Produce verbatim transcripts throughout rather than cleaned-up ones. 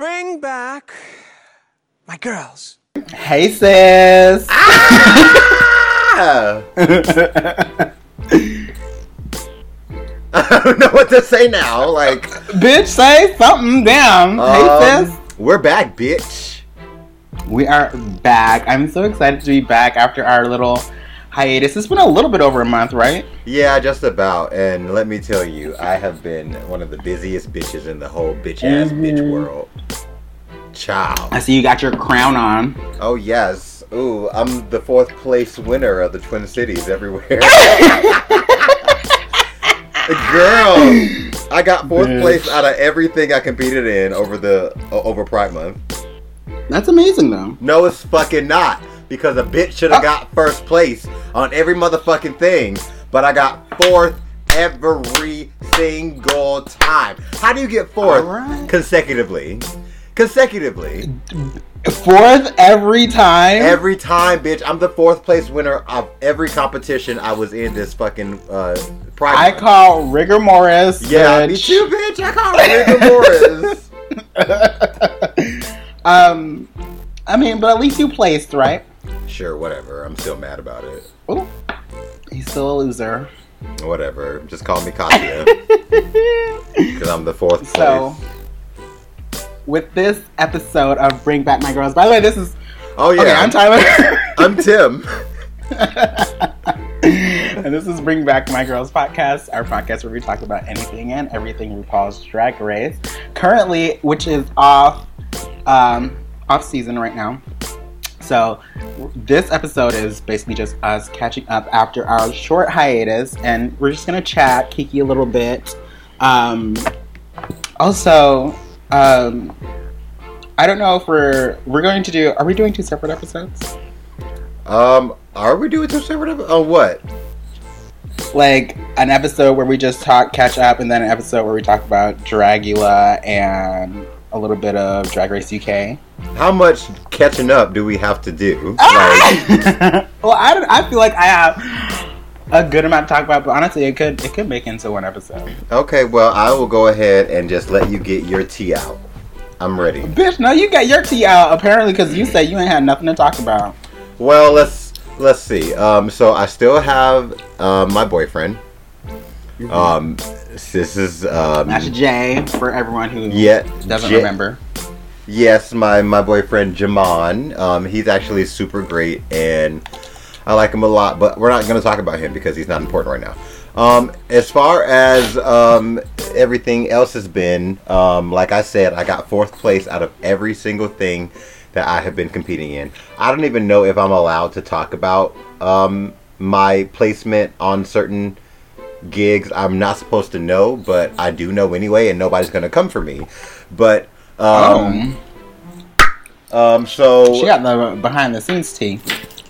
Bring back my girls. Hey, sis. Ah! I don't know what to say now. Like, bitch, say something. Damn. Um, hey, sis. We're back, bitch. We are back. I'm so excited to be back after our little hiatus. It's been a little bit over a month, right? Yeah, just about. And let me tell you, I have been one of the busiest bitches in the whole bitch-ass mm-hmm. bitch world. Child. I see you got your crown on. Oh, yes. Ooh, I'm the fourth place winner of the Twin Cities everywhere. Girl, I got fourth bitch. place out of everything I competed in over the uh, over Pride Month. That's amazing, though. No, it's fucking not. Because a bitch should have oh. got first place on every motherfucking thing, but I got fourth every single time. How do you get fourth right. consecutively? Consecutively. Fourth every time? Every time, bitch. I'm the fourth place winner of every competition I was in this fucking uh, private. I call rigor mortis. Yeah, bitch. Me too, bitch. I call rigor mortis. um, I mean, but at least you placed, right? Sure, whatever. I'm still mad about it. Ooh. He's still a loser. Whatever. Just call me Katya. Because I'm the fourth place. So, with this episode of Bring Back My Girls. By the way, this is... Oh, yeah. Okay, I'm Tyler. I'm Tim. And this is Bring Back My Girls podcast. Our podcast where we talk about anything and everything RuPaul's Drag Race. Currently, which is off, um, off season right now. So this episode is basically just us catching up after our short hiatus, and we're just going to chat, kiki a little bit. Um, also, um, I don't know if we're, we're going to do, are we doing two separate episodes? Um, are we doing two separate episodes? Oh, what? Like an episode where we just talk, catch up, and then an episode where we talk about Dragula and a little bit of Drag Race U K. How much catching up do we have to do? Ah! Like, well, I don't, I feel like I have a good amount to talk about, but honestly, it could it could make into one episode. Okay, well, I will go ahead and just let you get your tea out. I'm ready. Bitch, no, you got your tea out apparently because you said you ain't had nothing to talk about. Well, let's let's see. Um, so I still have uh, my boyfriend. Mm-hmm. Um, this is um, That's Jay for everyone who yeah, doesn't J- remember. Yes, my, my boyfriend, Jamon, um, he's actually super great, and I like him a lot, but we're not going to talk about him because he's not important right now. Um, as far as um, everything else has been, um, like I said, I got fourth place out of every single thing that I have been competing in. I don't even know if I'm allowed to talk about um, my placement on certain gigs. I'm not supposed to know, but I do know anyway, and nobody's going to come for me, but... Um, um. Um. So she got the behind the scenes tea.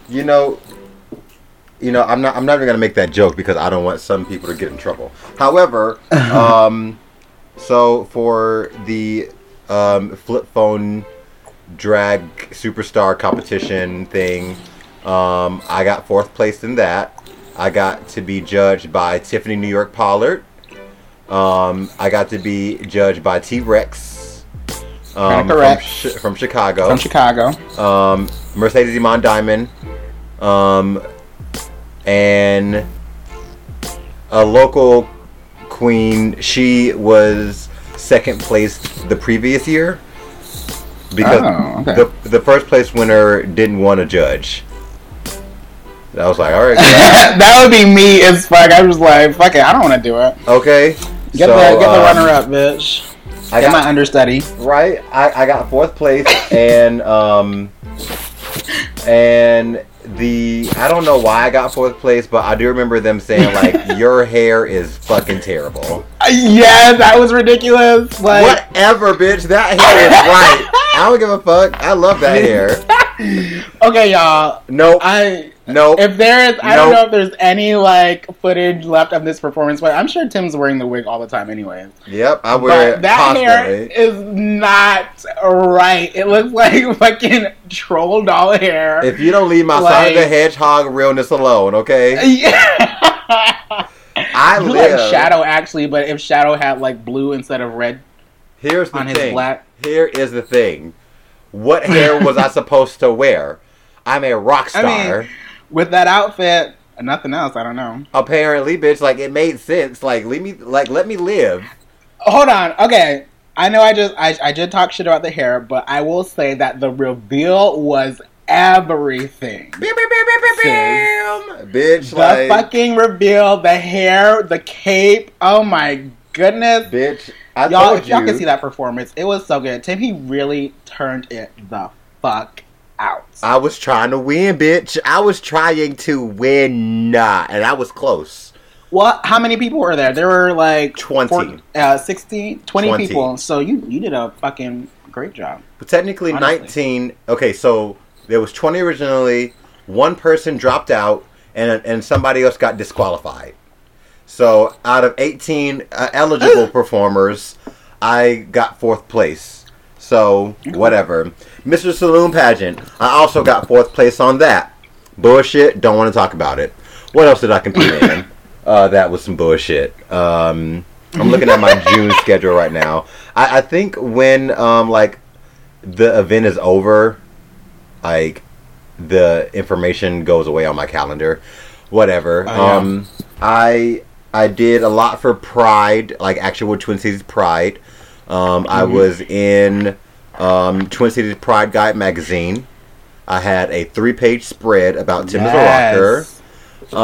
You know. You know. I'm not. I'm not even gonna make that joke because I don't want some people to get in trouble. However, um, so for the um flip phone drag superstar competition thing, um, I got fourth place in that. I got to be judged by Tiffany New York Pollard. Um, I got to be judged by T Rex. Um, correct. From, from Chicago. From Chicago. Um, Mercedes Iman Diamond. Um, and a local queen. She was second place the previous year. Because oh, okay. the, the first place winner didn't want to judge. I was like, alright. That would be me as fuck. I was like, fuck it, I don't want to do it. Okay. Get, so, the, get um, the runner up, bitch. I got my understudy. Right. I, I got fourth place and um and the I don't know why I got fourth place, but I do remember them saying like your hair is fucking terrible. Yeah, that was ridiculous. Like whatever, bitch, that hair is right. I don't give a fuck. I love that hair. Okay, y'all. No, nope. I no. Nope. If there is, I nope. don't know if there's any like footage left of this performance, but I'm sure Tim's wearing the wig all the time, anyway. Yep, I wear but it. That constantly. Hair is not right. It looks like fucking troll doll hair. If you don't leave my like, Sonic the Hedgehog realness alone, okay? Yeah. I live. Like Shadow actually, but if Shadow had like blue instead of red, here's the on thing. His black. here is the thing. What hair was I supposed to wear? I'm a rock star. I mean, with that outfit, nothing else, I don't know. Apparently, bitch, like, it made sense. Like, leave me, like, let me live. Hold on. Okay. I know I just, I, I did talk shit about the hair, but I will say that the reveal was everything. Beep, beep, beep, beep, beep, beep. Bitch, the like. The fucking reveal, the hair, the cape. Oh my goodness. Bitch, I y'all, told you. Y'all can see that performance. It was so good. Tim, he really turned it the fuck out. I was trying to win, bitch. I was trying to win. Nah, and I was close. Well, how many people were there? There were like... twenty. forty, uh, sixteen, twenty, twenty people. So you, you did a fucking great job. But technically honestly. nineteen... Okay, so there was twenty originally. One person dropped out and and somebody else got disqualified. So out of eighteen uh, eligible performers, I got fourth place. So, whatever. Mister Saloon Pageant. I also got fourth place on that. Bullshit. Don't want to talk about it. What else did I compete in? Uh, that was some bullshit. Um, I'm looking at my June schedule right now. I, I think when, um, like, the event is over, like, the information goes away on my calendar. Whatever. Oh, yeah. Um, I I did a lot for Pride, like, actual Twin Cities Pride. Um, I mm-hmm. was in um, Twin Cities Pride Guide magazine. I had a three-page spread about Tim yes. is a Rocker. Um...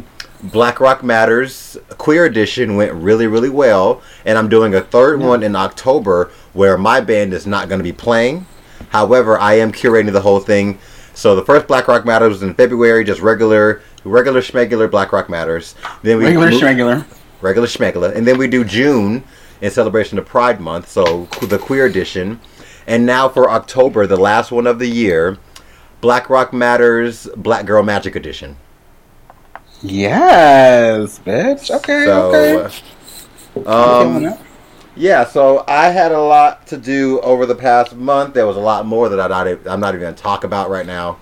Mm-hmm. Black Rock Matters Queer Edition went really, really well, and I'm doing a third yeah. one in October where my band is not going to be playing. However, I am curating the whole thing. So the first Black Rock Matters was in February, just regular, regular schmegular Black Rock Matters. Then we regular schmegular, regular schmegular, and then we do June in celebration of Pride Month. So the Queer Edition, and now for October, the last one of the year, Black Rock Matters Black Girl Magic Edition. Yes, bitch. Okay, so, okay. Um, yeah, so I had a lot to do over the past month. There was a lot more that I not, I'm not even going to talk about right now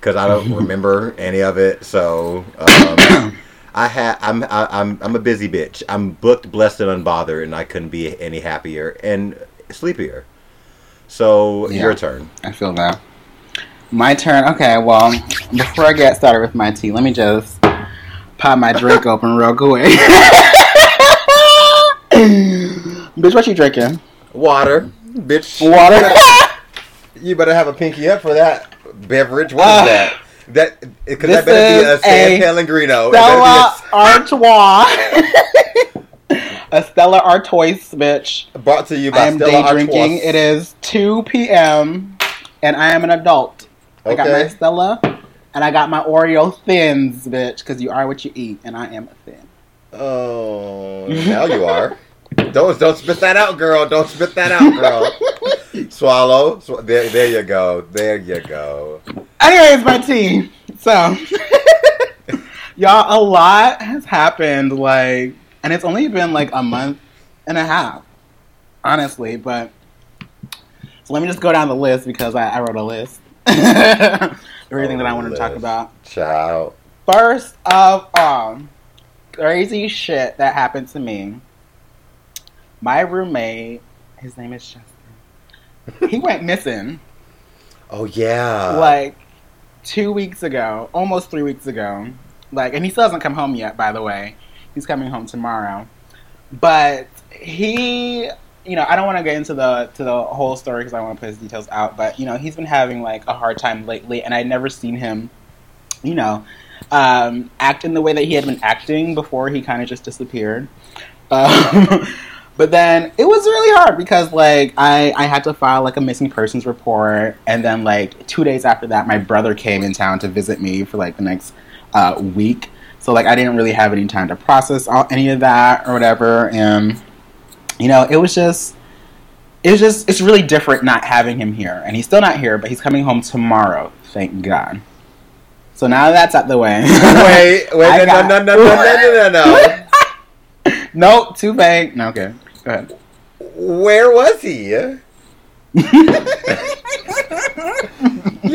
because I don't remember any of it. So um, I ha- I'm, I, I'm, I'm a busy bitch. I'm booked, blessed, and unbothered, and I couldn't be any happier and sleepier. So yeah, your turn. I feel that. My turn. Okay, well, before I get started with my tea, let me just pop my drink open real quick. Bitch, what you drinking? Water. Bitch. Water. You better have a pinky up for that beverage. What uh, is that? That because that better be a San Pellegrino. Stella Artois. A Stella Artois, bitch. Brought to you by I am Stella day Artois. Drinking. It is two p.m. and I am an adult. Okay. I got my Stella. And I got my Oreo thins, bitch, because you are what you eat, and I am a thin. Oh, now you are. Don't don't spit that out, girl. Don't spit that out, girl. Swallow. Sw- there, there you go. There you go. Anyways, my tea. So, y'all, a lot has happened, like, and it's only been, like, a month and a half, honestly, but, so let me just go down the list, because I, I wrote a list. Everything that I want to talk about. Ciao. First of all, crazy shit that happened to me. My roommate, his name is Justin. He went missing. Oh yeah. Like two weeks ago, almost three weeks ago. Like, and he still hasn't come home yet. By the way, he's coming home tomorrow. But he. You know, I don't want to get into the to the whole story because I want to put his details out. But, you know, he's been having, like, a hard time lately. And I'd never seen him, you know, um, act in the way that he had been acting before he kind of just disappeared. Um, but then it was really hard because, like, I, I had to file, like, a missing persons report. And then, like, two days after that, my brother came in town to visit me for, like, the next uh, week. So, like, I didn't really have any time to process all, any of that or whatever. And... You know, it was just, it was just, it's really different not having him here. And he's still not here, but he's coming home tomorrow. Thank God. So now that's out the way. Wait, wait, no, got, no, no, no, no, no, no, no. Nope, too bad. No, okay. Go ahead. Where was he? You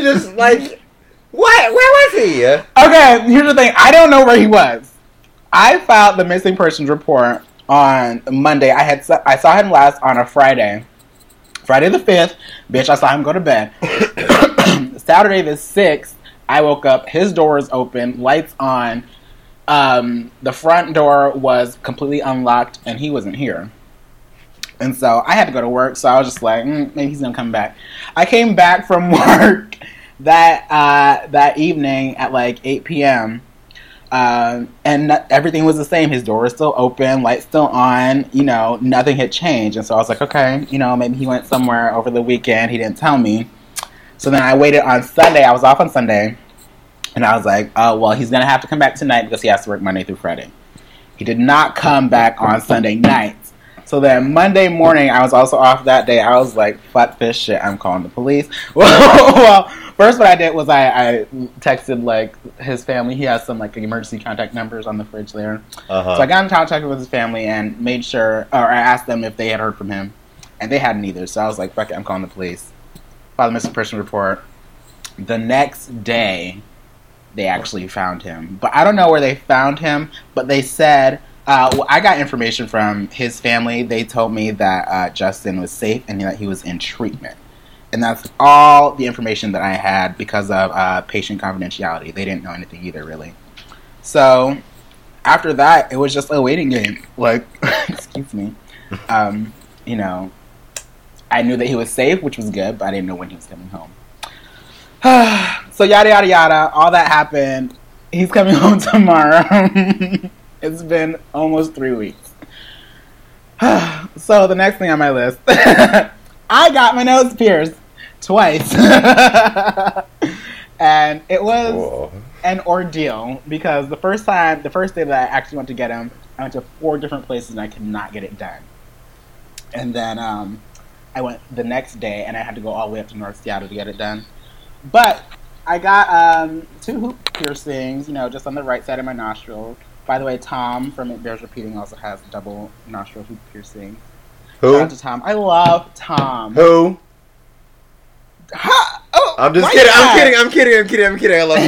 just like, what? Where was he? Okay, here's the thing. I don't know where he was. I filed the missing persons report on Monday. I had I saw him last on a Friday, Friday the fifth, bitch, I saw him go to bed. Saturday the sixth, I woke up, his door is open, lights on, um, the front door was completely unlocked, and he wasn't here. And so I had to go to work, so I was just like, mm, maybe he's going to come back. I came back from work that uh, that evening at like eight p.m., Uh, and not, everything was the same. His door is still open, lights still on, you know, nothing had changed. And so I was like, okay, you know, maybe he went somewhere over the weekend. He didn't tell me. So then I waited on Sunday. I was off on Sunday. And I was like, oh, well, he's going to have to come back tonight because he has to work Monday through Friday. He did not come back on Sunday night. So then Monday morning, I was also off that day. I was like, fuck this shit. I'm calling the police. Well, first what I did was I, I texted, like, his family. He has some, like, emergency contact numbers on the fridge there. Uh-huh. So I got in contact with his family and made sure, or I asked them if they had heard from him. And they hadn't either. So I was like, fuck it, I'm calling the police. Filed a missing person report. The next day, they actually found him. But I don't know where they found him, but they said... Uh, well, I got information from his family. They told me that uh, Justin was safe and that he was in treatment. And that's all the information that I had because of uh, patient confidentiality. They didn't know anything either, really. So after that, it was just a waiting game. Like, excuse me. Um, you know, I knew that he was safe, which was good, but I didn't know when he was coming home. So yada, yada, yada. All that happened. He's coming home tomorrow. It's been almost three weeks. So the next thing on my list, I got my nose pierced twice. And it was Whoa. an ordeal because the first time, the first day that I actually went to get them, I went to four different places and I could not get it done. And then um, I went the next day and I had to go all the way up to North Seattle to get it done. But I got um, two hoop piercings, you know, just on the right side of my nostril. By the way, Tom from It Bears Repeating also has double nostril hoop piercing. Who? Shout out to Tom. I love Tom. Who? Ha! Oh, I'm just kidding. That? I'm kidding. I'm kidding. I'm kidding. I'm kidding. I love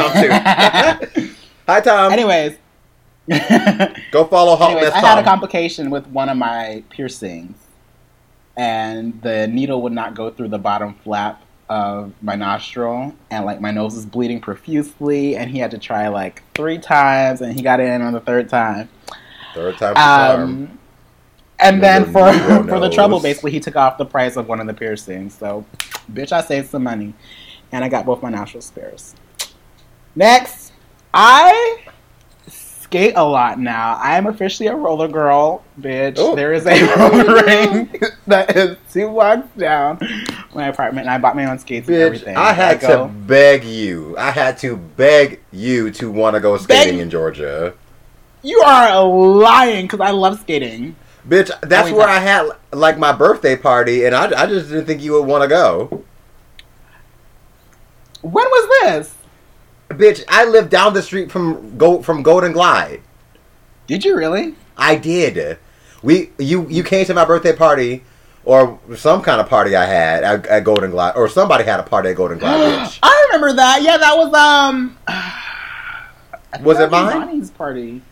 Tom too. Hi, Tom. Anyways. Go follow Hot Mess Tom. I had a complication with one of my piercings. And the needle would not go through the bottom flap of my nostril, and like my nose was bleeding profusely, and he had to try like three times, and he got in on the third time. Third time for um, and then for for the trouble, basically, he took off the price of one of the piercings. So, bitch, I saved some money, and I got both my nostrils pierced. Next, I skate a lot now. I am officially a roller girl, bitch. Ooh. There is a roller rink that is two blocks down my apartment, and I bought my own skates, bitch, and everything. I had I to beg you. I had to beg you to want to go skating beg- in Georgia. You are lying, because I love skating. Bitch, that's Only where time. I had, like, my birthday party, and I, I just didn't think you would want to go. When was this? Bitch, I lived down the street from Go from Golden Glide. Did you really? I did. We you you came to my birthday party, or some kind of party I had at, at Golden Glide, or somebody had a party at Golden Glide. Bitch. I remember that. Yeah, that was um. Was it mine? Imani's party.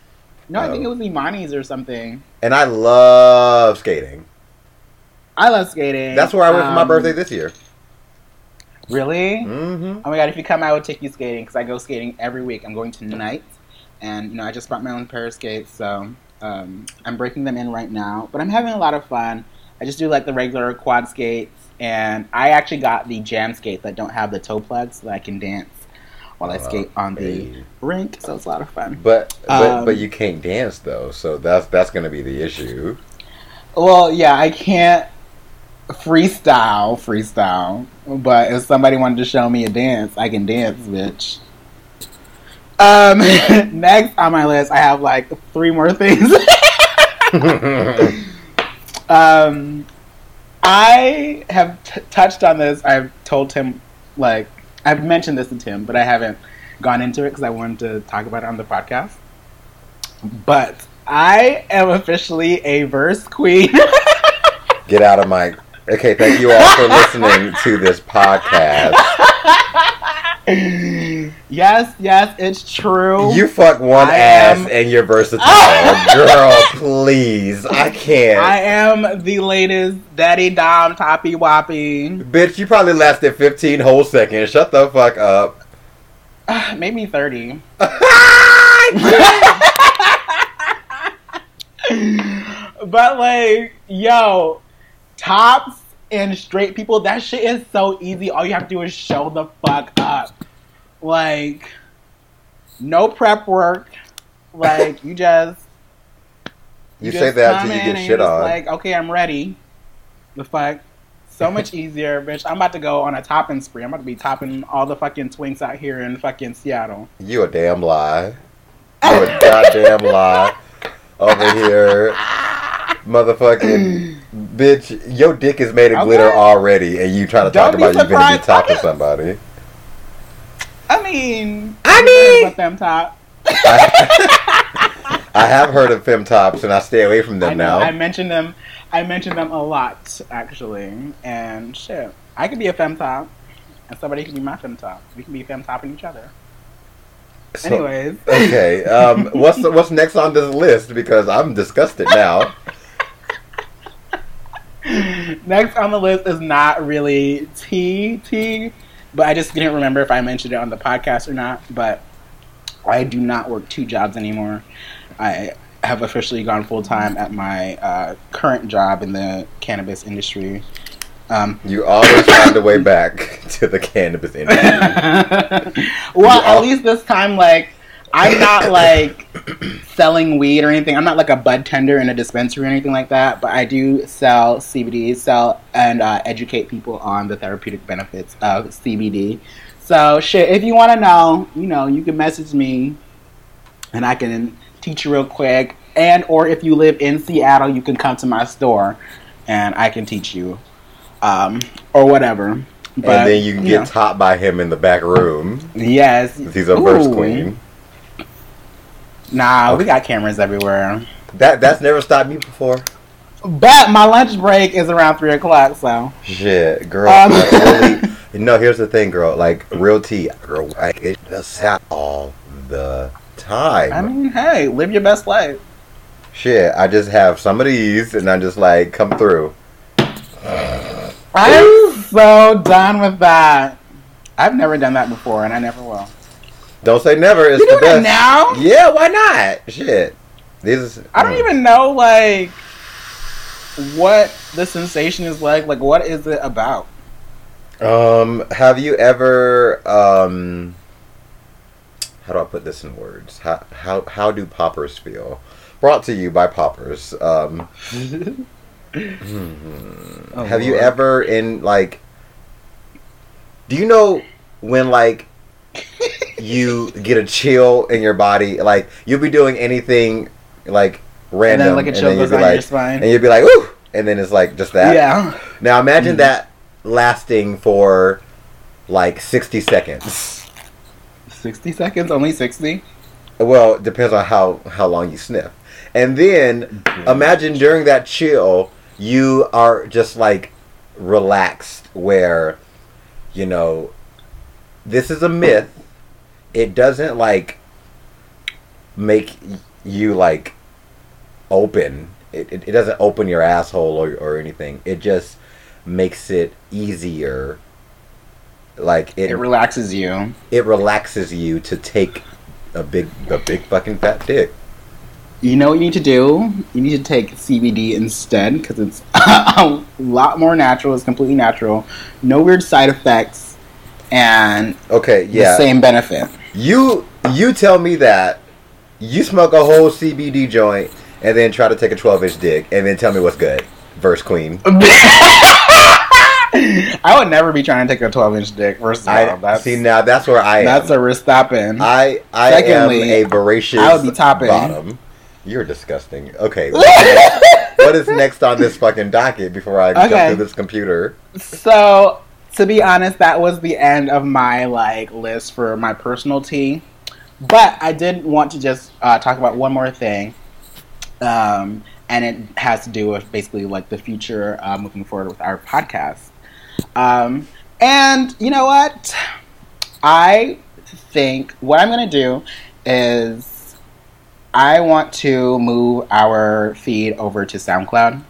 No, um, I think it was Imani's or something. And I love skating. I love skating. That's where I went um, for my birthday this year. Really? Mm-hmm. Oh my god! If you come, I will take you skating because I go skating every week. I'm going tonight, and you know I just bought my own pair of skates, so um, I'm breaking them in right now. But I'm having a lot of fun. I just do like the regular quad skates, and I actually got the jam skates that don't have the toe plugs, so that I can dance while I skate on the rink. So it's a lot of fun. But but, um, but you can't dance though, so that's that's going to be the issue. Well, yeah, I can't. Freestyle, freestyle. But if somebody wanted to show me a dance, I can dance, bitch. Um, next on my list, I have like three more things. um, I have t- touched on this. I've told Tim, like, I've mentioned this to Tim, but I haven't gone into it because I wanted to talk about it on the podcast. But I am officially a verse queen. Get out of my... Okay, thank you all for listening to this podcast. Yes, yes, it's true. You fuck one I ass am... and you're versatile. Oh. Girl, please. I can't. I am the latest daddy dom toppy woppy. Bitch, you probably lasted fifteen whole seconds. Shut the fuck up. Uh, maybe thirty. But like, yo, tops and straight people, that shit is so easy. All you have to do is show the fuck up. Like, no prep work. Like, you just... You, you just say that until you get shit on. Like, okay, I'm ready. The fuck? So much easier, bitch. I'm about to go on a topping spree. I'm about to be topping all the fucking twinks out here in fucking Seattle. You a damn lie. You a goddamn lie. Over here. Motherfucking... Bitch, your dick is made of okay. glitter already, and you trying to Don't talk about surprised. You gonna be top of somebody. I mean, I mean, fem top. I, I have heard of fem tops, and I stay away from them I know, now. I mention them. I mention them a lot, actually. And shit, I could be a fem top, and somebody could be my fem top. We can be fem topping each other. So, anyways, okay. Um, what's what's next on this list? Because I'm disgusted now. Next on the list is not really tea, tea, but I just didn't remember if I mentioned it on the podcast or not, but I do not work two jobs anymore. I have officially gone full-time at my uh, current job in the cannabis industry. Um, you always find a way back to the cannabis industry. Well, all- at least this time, like, I'm not, like, selling weed or anything. I'm not, like, a bud tender in a dispensary or anything like that. But I do sell C B D, sell and uh, educate people on the therapeutic benefits of C B D. So, shit, if you want to know, you know, you can message me and I can teach you real quick. And or if you live in Seattle, you can come to my store and I can teach you um, or whatever. But, and then you can you get know. Taught by him in the back room. Yes. He's a verse queen. Nah, okay. We got cameras everywhere. That that's never stopped me before. But my lunch break is around three o'clock, so shit, girl. Um, like, really, no, here's the thing, girl. Like real tea, girl. Like, it does happen all the time. I mean, hey, live your best life. Shit, I just have some of these, and I'm just like, come through. Uh, I'm so done with that. I've never done that before, and I never will. Don't say never. It's you the best. It now? Yeah, why not? Shit. These. Are, I don't mm. even know, like, what the sensation is like. Like, what is it about? Um, have you ever, um, how do I put this in words? How how, how do poppers feel? Brought to you by Poppers. Um, mm-hmm. oh, have Lord. You ever in, like, do you know when, like, you get a chill in your body, like you'll be doing anything like random, and then like a chill goes on your spine, and you'll be like, "Ooh!" and then it's like just that. Yeah. Now imagine mm. that lasting for like sixty seconds. Sixty seconds, only sixty. Well, it depends on how how long you sniff, and then imagine during that chill you are just like relaxed, where you know. This is a myth. It doesn't, like, make you, like, open. It, it, it doesn't open your asshole or, or anything. It just makes it easier. Like, it... It relaxes you. It relaxes you to take a big, a big fucking fat dick. You know what you need to do? You need to take C B D instead, because it's a lot more natural. It's completely natural. No weird side effects. And okay, yeah. The same benefit. You you tell me that you smoke a whole C B D joint and then try to take a twelve-inch dick and then tell me what's good. Verse queen. I would never be trying to take a twelve-inch dick. First of all, that's, see now that's where I am. That's where we're stopping. I I Secondly, am a voracious I would be topping. Bottom. You're disgusting. Okay. What is next on this fucking docket before I okay. jump through this computer? So. To be honest, that was the end of my, like, list for my personal tea. But I did want to just uh, talk about one more thing. Um, and it has to do with basically, like, the future uh, moving forward with our podcast. Um, and you know what? I think what I'm going to do is I want to move our feed over to SoundCloud.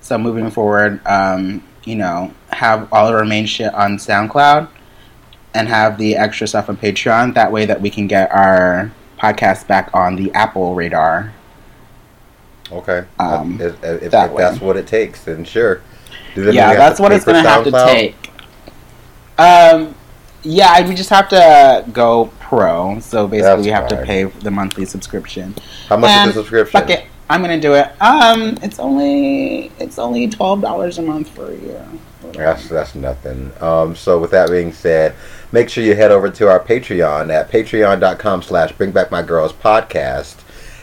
So moving forward, um, you know, have all of our main shit on SoundCloud and have the extra stuff on Patreon. That way that we can get our podcast back on the Apple radar. Okay. Um, if if, if, that if that's what it takes, then sure. Yeah, that's what it's going to have to take. Um, yeah, we just have to go pro. So basically, you have to pay the monthly subscription. How much and is the subscription? Fuck it, I'm going to do it. Um, it's only it's only twelve dollars a month for a year. That's that's nothing. Um, so with that being said, make sure you head over to our Patreon at patreon dot com slash bring back my girls podcast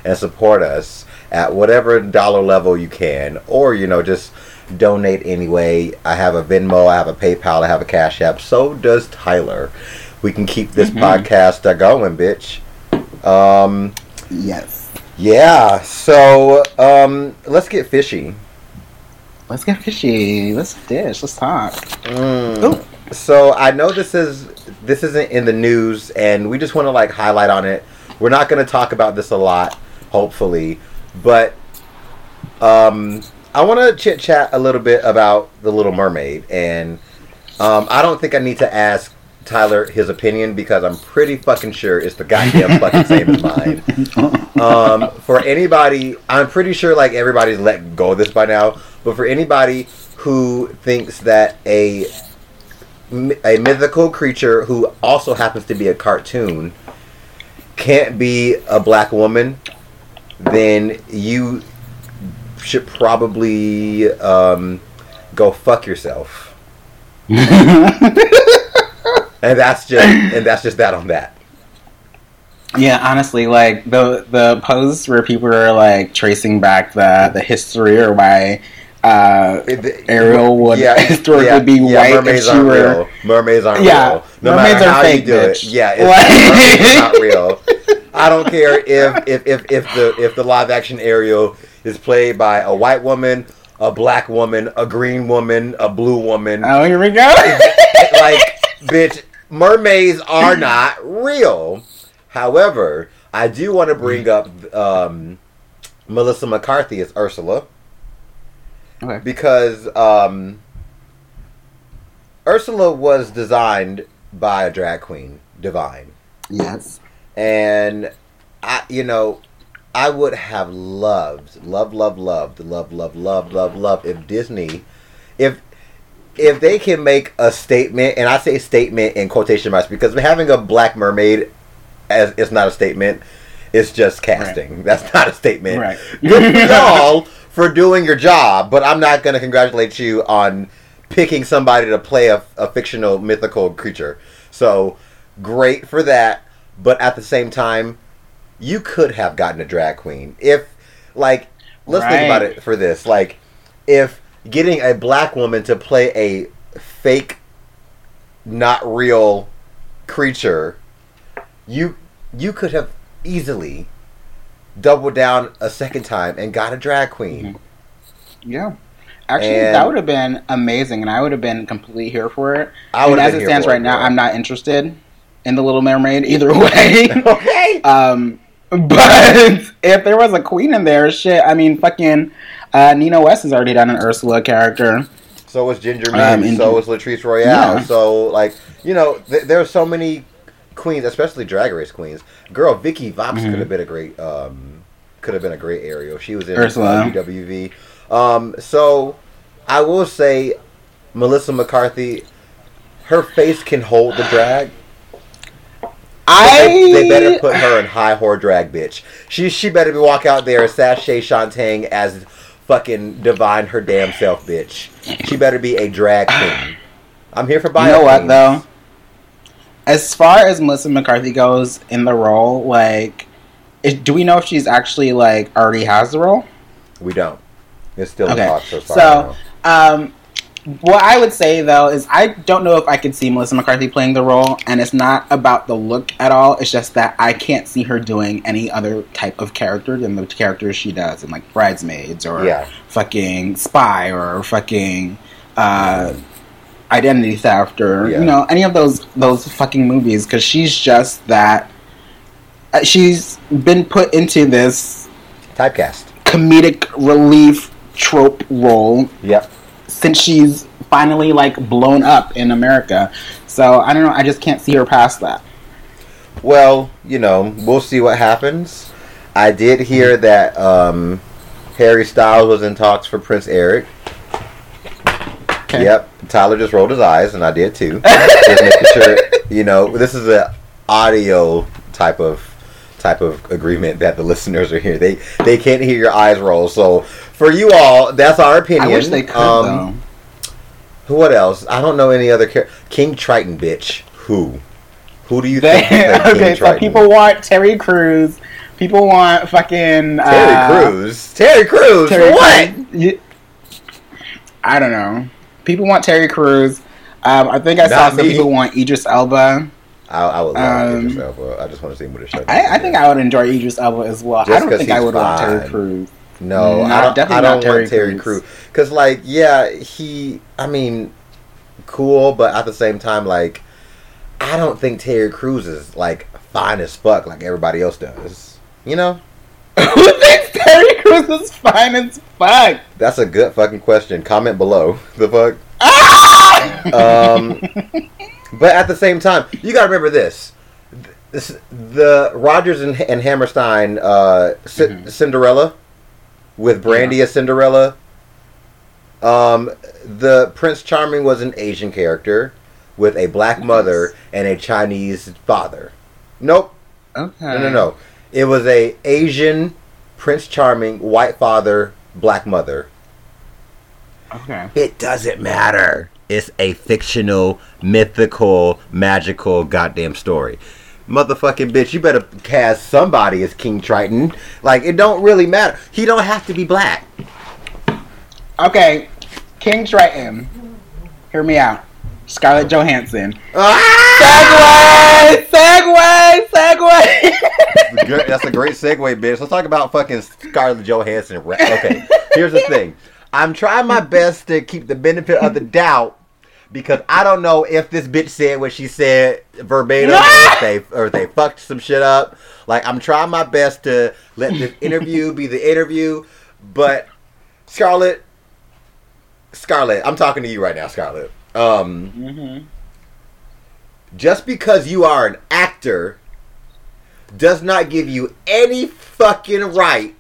and support us at whatever dollar level you can, or you know just. Donate anyway. I have a Venmo, I have a PayPal, I have a Cash App. So does Tyler. We can keep this mm-hmm. podcast uh, going, bitch. Um, yes. Yeah. So um, let's get fishy. Let's get fishy. Let's dish. Let's talk. Mm. So I know this is this isn't in the news, and we just want to like highlight on it. We're not going to talk about this a lot, hopefully, but um. I want to chit-chat a little bit about The Little Mermaid, and um, I don't think I need to ask Tyler his opinion because I'm pretty fucking sure it's the goddamn fucking same as mine. Um, for anybody, I'm pretty sure like everybody's let go of this by now, but for anybody who thinks that a, a mythical creature who also happens to be a cartoon can't be a black woman, then you... should probably um, go fuck yourself, and that's just and that's just that on that. Yeah, honestly, like the the posts where people are like tracing back the, the history or why uh, Ariel would yeah, historically yeah, be yeah, white if she were real. Mermaids aren't yeah, real. No mermaids are fake, you do bitch. It, yeah, it's, mermaids are not real. I don't care if, if, if, if the if the live action Ariel is played by a white woman, a black woman, a green woman, a blue woman. Oh, here we go. Like, bitch, mermaids are not real. However, I do want to bring up um, Melissa McCarthy as Ursula. Okay. Because um, Ursula was designed by a drag queen, Divine. Yes. And, I, you know, I would have loved, love, love, loved, love, love, love, love, love, if Disney, if if they can make a statement, and I say statement in quotation marks, because having a black mermaid as is not a statement, it's just casting. Right. That's not a statement. Right. Good for y'all for doing your job, but I'm not going to congratulate you on picking somebody to play a, a fictional, mythical creature. So, great for that. But at the same time, you could have gotten a drag queen. If, like, let's right. think about it for this. Like, if getting a black woman to play a fake, not real creature, you you could have easily doubled down a second time and got a drag queen. Mm-hmm. Yeah. Actually, and that would have been amazing, and I would have been completely here for it. I would and have as been it stands right it, now, bro. I'm not interested in The Little Mermaid either way. Okay. Um, but if there was a queen in there, shit, I mean, fucking uh, Nina West has already done an Ursula character. So was Ginger um, Minj. So was Latrice Royale. Yeah. So, like, you know, th- there are so many queens, especially Drag Race queens. Girl, Vicky Vops mm-hmm. could have been a great, um, could have been a great Ariel. She was in Ursula. U W V. Um, so, I will say, Melissa McCarthy, her face can hold the drag. I they, they better put her in high whore drag, bitch. She she better be walk out there as Sashay Chantang as fucking Divine her damn self, bitch. She better be a drag queen. I'm here for bio. You know what, though? As far as Melissa McCarthy goes in the role, like, it, do we know if she's actually, like, already has the role? We don't. It's still okay. Talk, so sorry. So, um... what I would say, though, is I don't know if I could see Melissa McCarthy playing the role, and it's not about the look at all. It's just that I can't see her doing any other type of character than the characters she does in, like, Bridesmaids or yeah. fucking Spy or fucking uh, Identity Theft or, yeah. you know, any of those those fucking movies, because she's just that. She's been put into this typecast comedic relief trope role. Yep. Since she's finally like blown up in America, so I don't know. I just can't see her past that. Well, you know, we'll see what happens. I did hear that um, Harry Styles was in talks for Prince Eric. Okay. Yep. Tyler just rolled his eyes, and I did too. Just making sure, you know, this is an audio type of type of agreement that the listeners are here. They they can't hear your eyes roll. So for you all, that's our opinion. I wish they could, um, though. What else? I don't know any other character. King Triton, bitch. Who? Who do you they, think is like okay, King Triton? So people want Terry Crews. People want fucking... Uh, Terry Crews? Terry Crews? Terry what? Crews. I don't know. People want Terry Crews. Um, I think I Not saw me. Some people want Idris Elba. I, I would love um, Idris Elba. I just want to see him with a shirt. I, I think I would enjoy Idris Elba as well. Just I don't think I would blind. want Terry Crews. No, no I don't, definitely I don't not Terry want Terry Crews. Because, like, yeah, he, I mean, cool, but at the same time, like, I don't think Terry Crews is, like, fine as fuck like everybody else does. You know? Who thinks Terry Crews is fine as fuck? That's a good fucking question. Comment below. The fuck? Ah! Um... But at the same time, you gotta remember this: this the Rodgers and, and Hammerstein uh, C- mm-hmm. Cinderella with Brandy yeah. as Cinderella. Um, the Prince Charming was an Asian character with a black nice. mother and a Chinese father. Nope. Okay. No, no, no. It was a Asian Prince Charming, white father, black mother. Okay. It doesn't matter. It's a fictional, mythical, magical goddamn story. Motherfucking bitch, you better cast somebody as King Triton. Like, it don't really matter. He don't have to be black. Okay, King Triton. Hear me out. Scarlett Johansson. Ah! Segway! Segway! Segway! Good, that's a great segue, bitch. Let's talk about fucking Scarlett Johansson. Okay, here's the thing. I'm trying my best to keep the benefit of the doubt, because I don't know if this bitch said what she said verbatim, or if they, or if they fucked some shit up. Like, I'm trying my best to let this interview be the interview, but Scarlett, Scarlett, I'm talking to you right now, Scarlett. Um, mm-hmm. Just because you are an actor does not give you any fucking right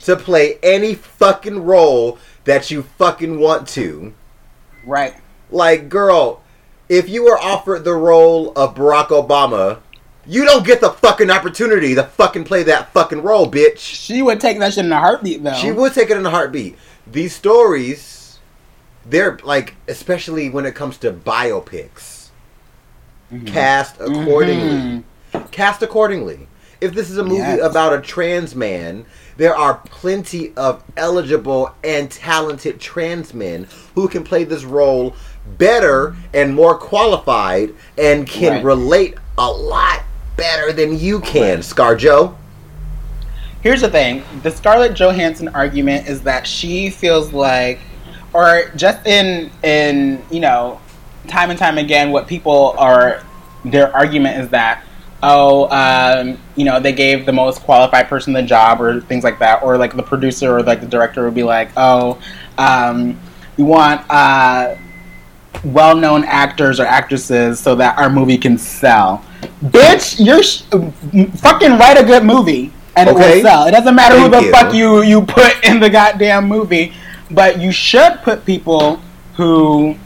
to play any fucking role that you fucking want to. Right. Like, girl, if you were offered the role of Barack Obama, you don't get the fucking opportunity to fucking play that fucking role, bitch. She would take that shit in a heartbeat, though. She would take it in a heartbeat. These stories, they're, like, especially when it comes to biopics. Mm-hmm. Cast accordingly. Mm-hmm. Cast accordingly. If this is a movie yes. about a trans man, there are plenty of eligible and talented trans men who can play this role better and more qualified and can right. relate a lot better than you can, right. ScarJo. Here's the thing. The Scarlett Johansson argument is that she feels like, or just in, in you know, time and time again, what people are, their argument is that, oh, um, you know, they gave the most qualified person the job or things like that. Or, like, the producer or, like, the director would be like, oh, um, we want uh, well-known actors or actresses so that our movie can sell. Bitch, you're sh- fucking write a good movie and okay. it will sell. It doesn't matter Thank who the you. fuck you, you put in the goddamn movie. But you should put people who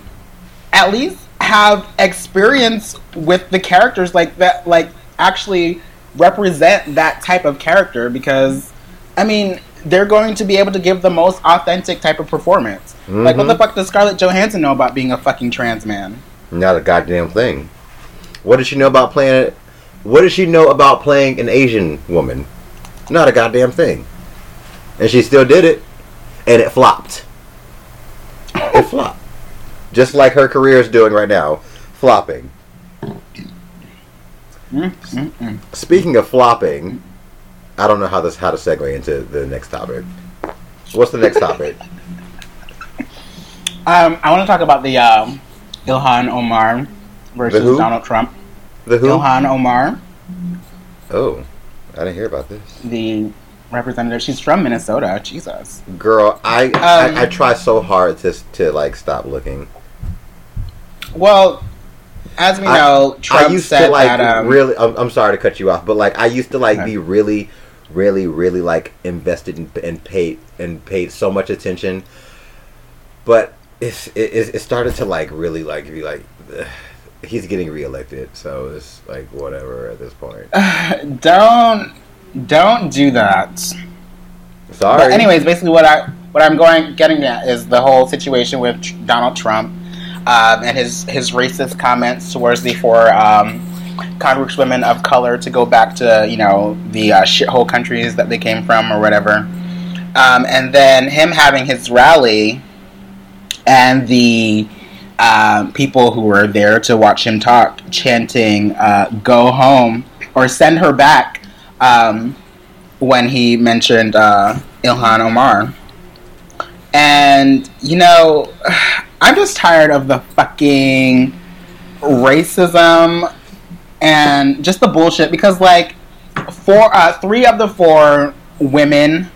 at least have experience with the characters, like that, like, actually represent that type of character, because I mean they're going to be able to give the most authentic type of performance. Mm-hmm. Like, what the fuck does Scarlett Johansson know about being a fucking trans man? Not a goddamn thing. What does she know about playing? What does she know about playing an Asian woman? Not a goddamn thing. And she still did it, and it flopped. It flopped, just like her career is doing right now, flopping. Mm-mm-mm. Speaking of flopping, I don't know how this how to segue into the next topic. What's the next topic? um, I want to talk about the um, Ilhan Omar versus Donald Trump. The who? Ilhan Omar. Oh, I didn't hear about this. The representative. She's from Minnesota. Jesus. Girl, I um, I, I try so hard to to like stop looking. Well, as we I, know, Trump I used said to, like, that. Um, really, I'm, I'm sorry to cut you off, but like I used to like okay. be really, really, really like invested in, and paid and paid so much attention, but it's it, it started to like really like be like. Ugh. He's getting reelected, so it's like whatever at this point. Uh, don't don't do that. Sorry. But anyways, basically what I what I'm going getting at is the whole situation with tr- Donald Trump um, and his, his racist comments towards the four um, congress women of color to go back to you know the uh, shithole countries that they came from or whatever, um, and then him having his rally and the. Um, people who were there to watch him talk, chanting, uh, go home, or send her back, um, when he mentioned uh, Ilhan Omar. And, you know, I'm just tired of the fucking racism and just the bullshit, because, like, four, uh, three of the four women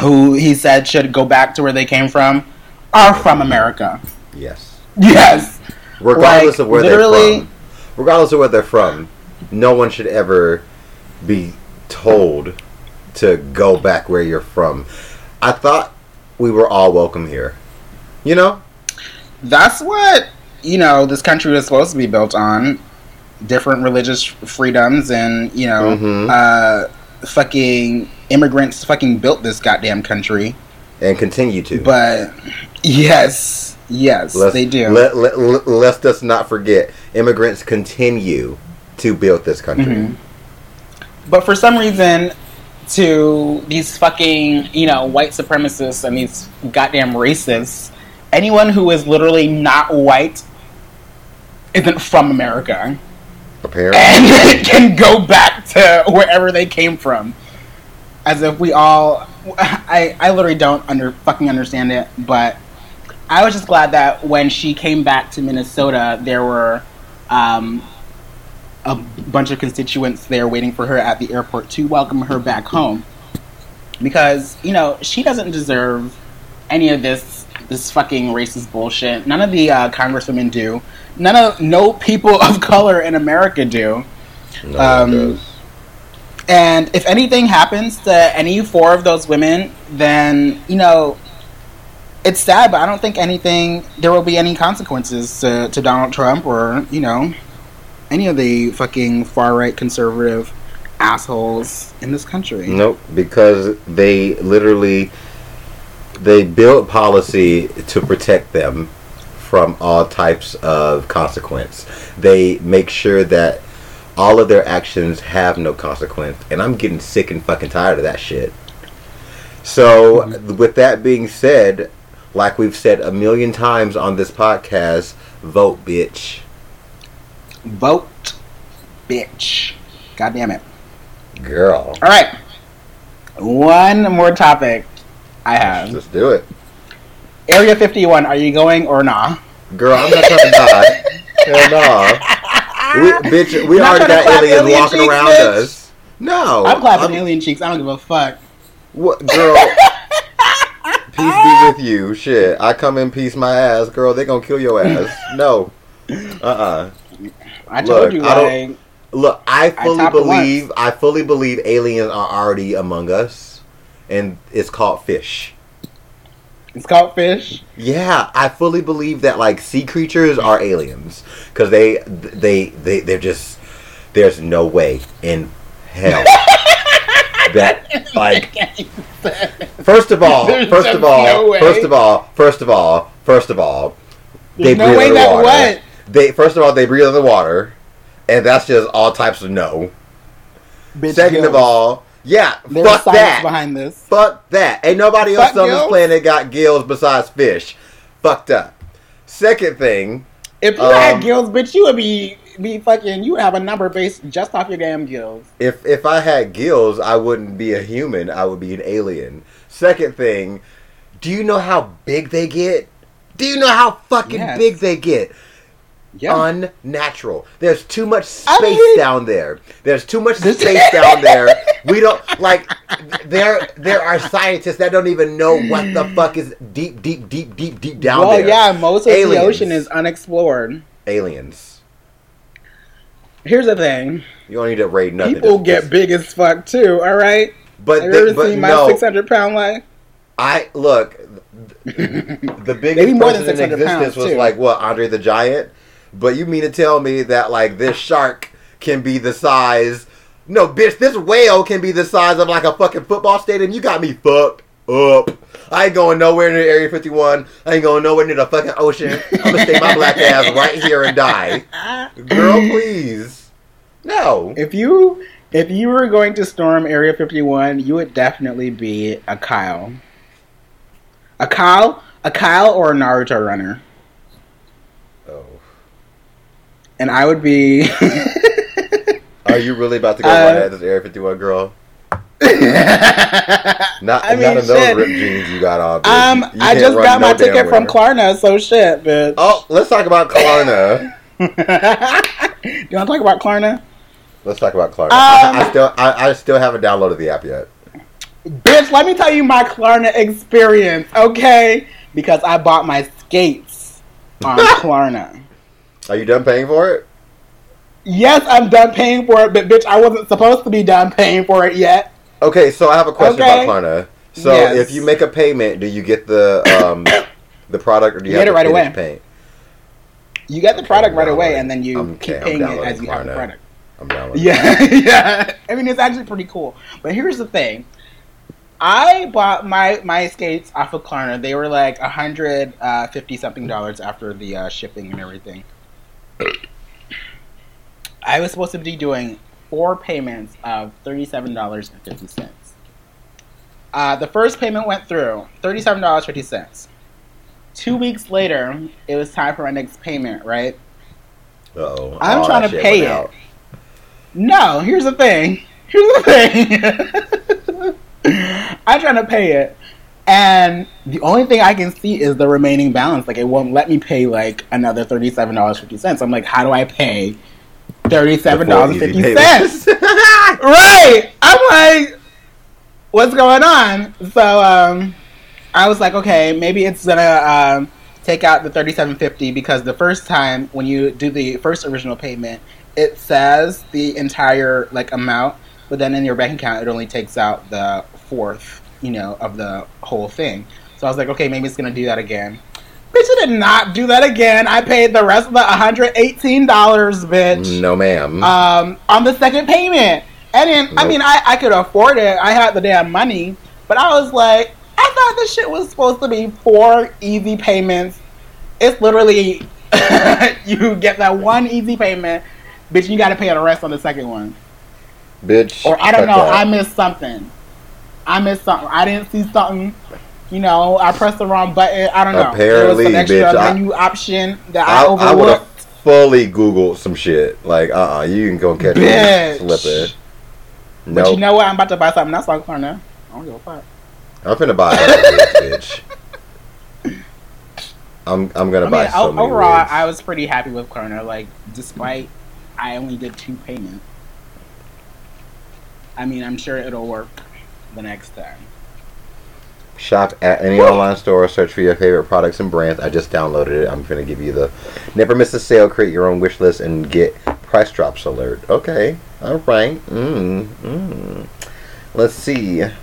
who he said should go back to where they came from are from America. Yes. Yes. Regardless like, of where they're from. Regardless of where they're from, no one should ever be told to go back where you're from. I thought we were all welcome here. You know? That's what, you know, this country was supposed to be built on. Different religious freedoms and, you know, mm-hmm. uh, fucking immigrants fucking built this goddamn country. And continue to. But, yes. Yes, lest, they do. Let, let, let, lest us not forget, immigrants continue to build this country. Mm-hmm. But for some reason, to these fucking, you know, white supremacists and these goddamn racists, anyone who is literally not white isn't from America. Apparently. And can go back to wherever they came from. As if we all... I, I literally don't under fucking understand it, but... I was just glad that when she came back to Minnesota, there were um, a bunch of constituents there waiting for her at the airport to welcome her back home. Because, you know, she doesn't deserve any of this this fucking racist bullshit. None of the uh, congresswomen do. None of no people of color in America do. No um, one does. And if anything happens to any four of those women, then, you know... It's sad, but I don't think anything, there will be any consequences to, to Donald Trump or, you know, any of the fucking far-right conservative assholes in this country. Nope, because they literally, they build policy to protect them from all types of consequence. They make sure that all of their actions have no consequence, and I'm getting sick and fucking tired of that shit. So, with that being said... Like we've said a million times on this podcast, vote, bitch. Vote, bitch. God damn it. Girl. All right. One more topic I have. Let's do it. Area fifty-one, are you going or nah? Girl, I'm not trying to die. Hell nah. We, bitch, we already got aliens alien walking cheeks, around bitch. Us. No. I'm clapping I'm, alien cheeks. I don't give a fuck. What, girl... Peace be with you. Shit. I come in peace my ass. Girl, they gonna kill your ass. No. Uh-uh. I told look, you, I don't, like... Look, I fully I believe... I fully believe aliens are already among us. And it's called fish. It's called fish? Yeah. I fully believe that, like, sea creatures are aliens. Because they, they... they They're just... There's no way in hell... That like, first of all, first of all, no first of all, first of all, first of all, they no breathe in the water. What? They first of all they breathe in the water, and that's just all types of no. Bitch Second girls. Of all, yeah, there fuck that. Behind this. Fuck that. Ain't nobody fuck else on this planet got gills besides fish. Fucked up. Second thing, if you um, had gills, bitch, you would be. Be fucking. You have a number based just off your damn gills. If if I had gills, I wouldn't be a human. I would be an alien. Second thing, do you know how big they get? Do you know how fucking yes. big they get? Yeah. Unnatural. There's too much space really... down there. There's too much space down there. We don't like. There, there are scientists that don't even know what the fuck is deep, deep, deep, deep, deep down well, there. Well, yeah, most of Aliens. the ocean is unexplored. Aliens. Here's the thing. You don't need to raid nothing. People just, get just... big as fuck too. All right. But have you they, ever but seen my no. six hundred pound life? I look. The biggest person in existence was too. like what Andre the Giant. But you mean to tell me that, like, this shark can be the size... No, bitch, this whale can be the size of, like, a fucking football stadium? You got me fucked up. I ain't going nowhere near Area fifty-one. I ain't going nowhere near the fucking ocean. I'm gonna stay my black ass right here and die. Girl, please. No. If you if you were going to storm Area fifty-one, you would definitely be a Kyle. A Kyle? A Kyle or a Naruto runner. And I would be... Are you really about to go uh, run at this Area fifty-one girl? not I mean, not in those ripped jeans you got on. Um, you, you I just got no my ticket from Klarna, so shit, bitch. Oh, let's talk about Klarna. Do you want to talk about Klarna? Let's talk about Klarna. Um, I, I still I, I still haven't downloaded the app yet. Bitch, let me tell you my Klarna experience, okay? Because I bought my skates on Klarna. Are you done paying for it? Yes, I'm done paying for it, but bitch, I wasn't supposed to be done paying for it yet. Okay, so I have a question okay. about Klarna. So yes. if you make a payment, do you get the um, the product, or do you, you have to right finish paying? You get the okay, product I'm right away, and then you um, okay, keep paying it as you Klarna. have the product. I'm downloading Yeah, yeah. I mean, it's actually pretty cool. But here's the thing. I bought my, my skates off of Klarna. They were like one hundred fifty something dollars after the uh, shipping and everything. I was supposed to be doing four payments of thirty-seven dollars and fifty cents. Uh, the first payment went through, thirty-seven dollars and fifty cents. Two weeks later, it was time for my next payment, right? Uh-oh. I'm All trying to pay it. Out. No, here's the thing. Here's the thing. I'm trying to pay it. And the only thing I can see is the remaining balance. Like, it won't let me pay, like, another thirty-seven dollars and fifty cents. I'm like, how do I pay thirty-seven dollars and fifty cents? Right! I'm like, what's going on? So, um, I was like, okay, maybe it's going to um, take out the thirty-seven dollars and fifty cents because the first time, when you do the first original payment, it says the entire, like, amount. But then in your bank account, it only takes out the fourth, you know, of the whole thing. So I was like, okay, maybe it's going to do that again. Bitch, it did not do that again. I paid the rest of the one hundred eighteen dollars, bitch. No, ma'am. Um, on the second payment. And then, nope. I mean, I, I could afford it. I had the damn money. But I was like, I thought this shit was supposed to be four easy payments. It's literally, you get that one easy payment. Bitch, you got to pay the rest on the second one. Bitch. Or I don't know, that. I missed something. I missed something. I didn't see something. You know, I pressed the wrong button. I don't know. Apparently, there was an extra bitch, menu I, option that I, I overlooked. I would have fully Googled some shit. Like, uh-uh, you can go catch me slipping. Nope. But you know what? I'm about to buy something. That's all I'm now. I don't give a fuck. I'm finna buy that bitch. I'm I'm gonna I mean, buy so o- many Overall, words. I was pretty happy with Klarna. Like, despite I only did two payments. I mean, I'm sure it'll work the next time. Shop at any Whoa. online store. Search for your favorite products and brands. I just downloaded it. I'm going to give you the never miss a sale. Create your own wish list and get price drops alert. Okay. All right. Mm. Mm. Let's see. Mm.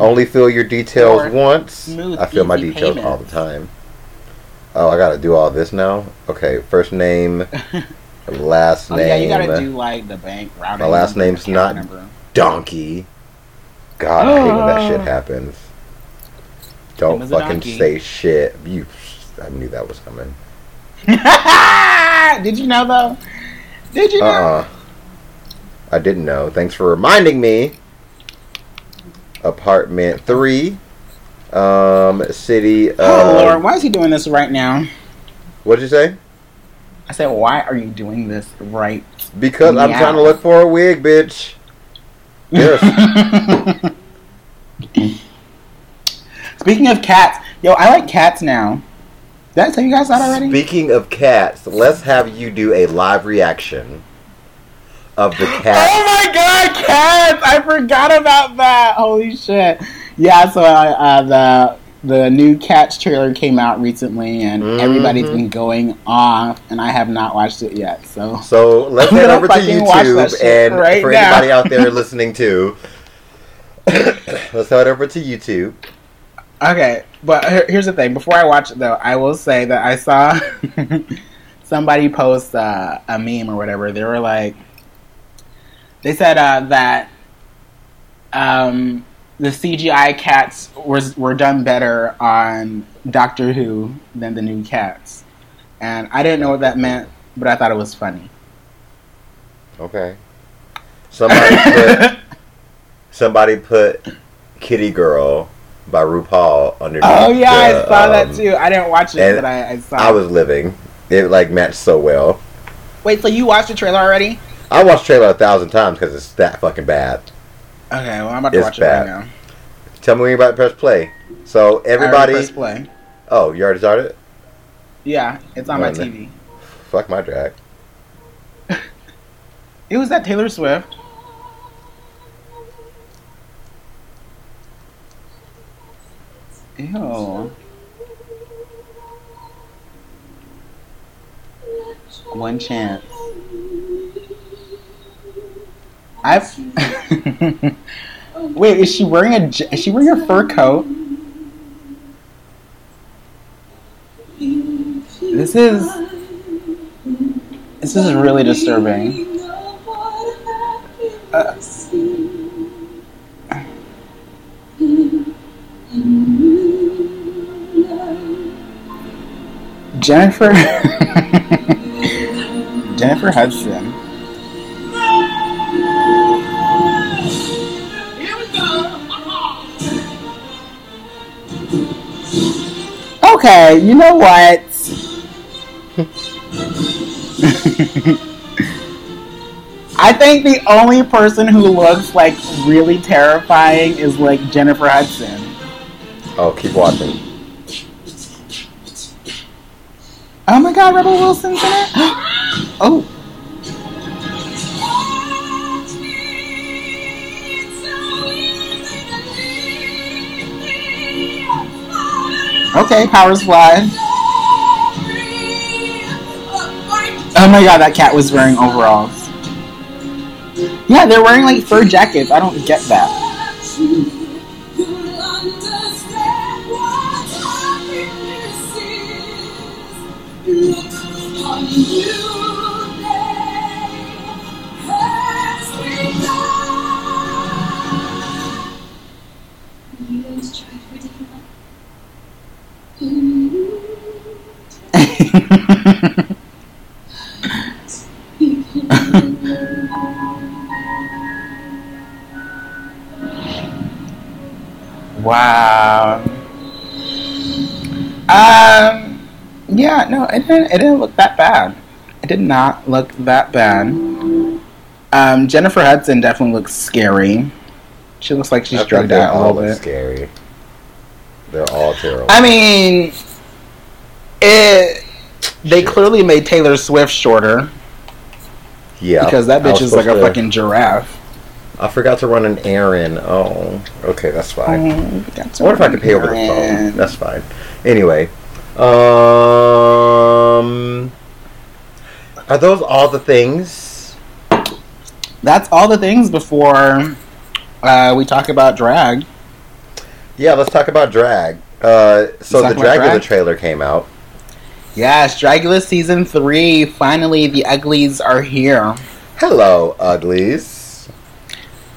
Only fill your details or once. Smooth, I fill my details payments. all the time. Oh, I got to do all this now? Okay. First name. Last name. Oh, yeah, you got to do like the bank routing. My last name's not number. Donkey. God, I hate when that shit happens. Don't fucking say shit. You, I knew that was coming. Did you know, though? Did you know? Uh-uh. I didn't know. Thanks for reminding me. Apartment three. Um, city of... Oh, Lord. Why is he doing this right now? What did you say? I said, why are you doing this right now? Because I'm trying to look for a wig, bitch. Yes. Speaking of Cats, yo, I like Cats now. Did I you guys that already? Speaking of Cats, let's have you do a live reaction of the Cats. Oh my god, Cats! I forgot about that! Holy shit. Yeah, so uh, uh, the the new Cats trailer came out recently, and mm-hmm. everybody's been going off, and I have not watched it yet. So, so let's head over to YouTube, and right for now. Anybody out there listening too, let's head over to YouTube. Okay, but here, here's the thing. Before I watch it, though, I will say that I saw somebody post uh, a meme or whatever. They were like, they said uh, that um, the C G I Cats was were done better on Doctor Who than the new Cats. And I didn't know what that meant, but I thought it was funny. Okay. Somebody put, somebody put Kitty Girl by RuPaul underneath. Oh yeah, the, I saw um, that too. I didn't watch it, but I, I saw. I was living. It like matched so well. Wait, so you watched the trailer already? I watched the trailer a thousand times because it's that fucking bad. Okay, well I'm about to it's watch bad. it right now. Tell me when you're about to press play. So everybody, I already press play. Oh, you already started? Yeah, it's on oh, my man. T V. Fuck my drag. It was that Taylor Swift. Ew. One chance. I've. Wait, is she wearing a? Is she wearing a fur coat? This is. This is really disturbing. Uh, Jennifer Jennifer Hudson. Here we go. Okay, you know what? I think the only person who looks like really terrifying is like Jennifer Hudson. Oh, keep watching. Oh my god, Rebel Wilson's in it? Oh. Okay, powers fly. Oh my god, that cat was wearing overalls. Yeah, they're wearing like fur jackets. I don't get that. Wow. Um. Yeah, no, it didn't, it didn't look that bad. It did not look that bad. Um, Jennifer Hudson definitely looks scary. She looks like she's I drugged out a little bit. Scary. They're all terrible. I mean, it. They Shit. clearly made Taylor Swift shorter. Yeah, because that bitch is like a to, fucking giraffe. I forgot to run an errand. Oh, okay, that's fine. Oh, I wonder if I could pay over the phone. That's fine. Anyway. Um, are those all the things? That's all the things before uh, we talk about drag. Yeah, let's talk about drag. Uh, so the Dragula drag? trailer came out. Yes, Dragula season three. Finally, the Uglies are here. Hello, Uglies.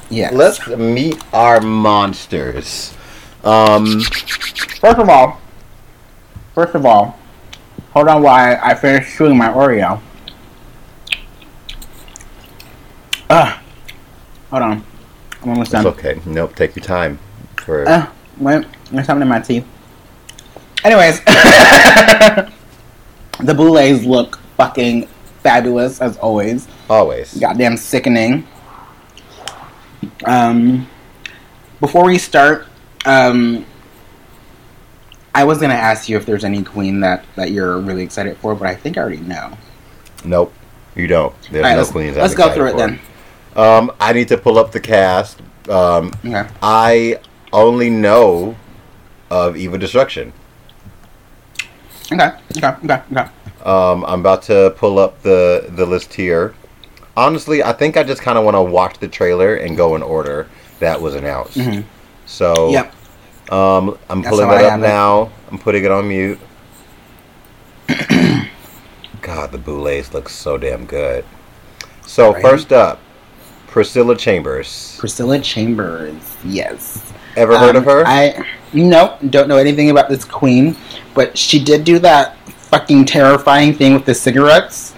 Yes. Let's meet our monsters. Um, first of all. First of all, hold on while I finish chewing my Oreo. Ugh. Hold on. I'm almost done. It's okay. Nope. Take your time. For... Uh, wait. There's something in my teeth. Anyways. The boules look fucking fabulous, as always. Always. Goddamn sickening. Um, before we start, um... I was going to ask you if there's any queen that, that you're really excited for, but I think I already know. Nope. You don't. There's right, no queens I'm excited for. Let's go through it then. Um, I need to pull up the cast. Um, okay. I only know of Eva Destruction. Okay. Okay. Okay. Okay. Um, I'm about to pull up the, the list here. Honestly, I think I just kind of want to watch the trailer and go in order that was announced. Mm-hmm. So, yep. um, I'm That's pulling that up now. I'm putting it on mute. God, the boules look so damn good. So, right. First up, Priscilla Chambers. Priscilla Chambers, yes. Ever um, heard of her? I Nope, don't know anything about this queen, but she did do that fucking terrifying thing with the cigarettes.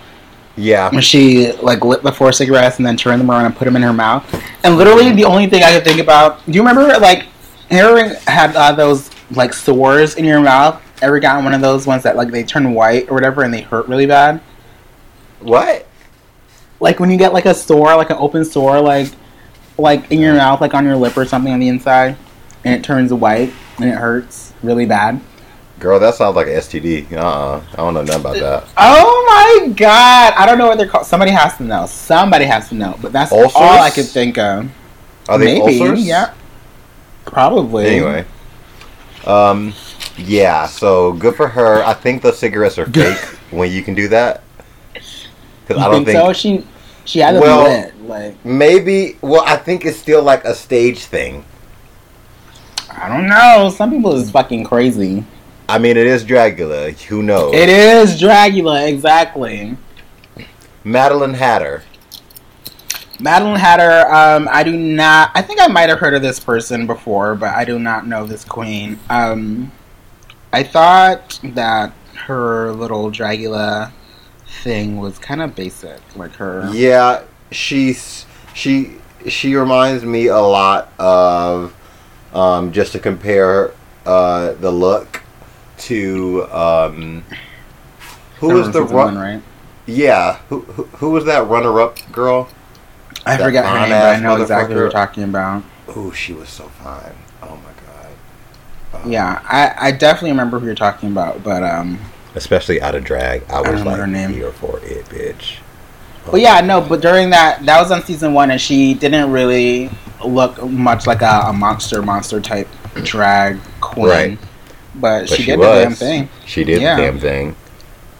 Yeah. When she, like, lit the four cigarettes and then turned them around and put them in her mouth. And literally the only thing I could think about... Do you remember, like, Harry had uh, those, like, sores in your mouth? Ever gotten one of those ones that, like, they turn white or whatever and they hurt really bad? What? Like, when you get, like, a sore, like, an open sore, like, like in your mouth, like, on your lip or something on the inside, and it turns white and it hurts really bad. Girl, that sounds like an S T D. Uh-uh. I don't know nothing about that. Oh, my God. I don't know what they're called. Somebody has to know. Somebody has to know. But that's ulcers? All I could think of. Are they Maybe. Ulcers? Yeah. Probably. Anyway. Um... Yeah, so good for her. I think the cigarettes are fake when you can do that. You I don't think, think so? She she had them well, lit. Like maybe. Well, I think it's still like a stage thing. I don't know. Some people is fucking crazy. I mean, it is Dragula. Who knows? It is Dragula, exactly. Madeline Hatter. Madeline Hatter. Um, I do not. I think I might have heard of this person before, but I do not know this queen. Um. I thought that her little Dragula thing was kind of basic, like her... Yeah, she's, she she reminds me a lot of, um, just to compare uh, the look to... Um, who was the... Run- one, right? Yeah, who, who who was that runner-up girl? I that forget her name, but I know exactly what you're talking about. Ooh, she was so fine. Oh my God. Um, yeah, I, I definitely remember who you're talking about, but um, especially out of drag, I was I like her name. Here for it, bitch. Oh, well, yeah, no, but during that, that was on season one, and she didn't really look much like a, a monster, monster type drag queen, right. but, but she, she did was. the damn thing. She did yeah. the damn thing.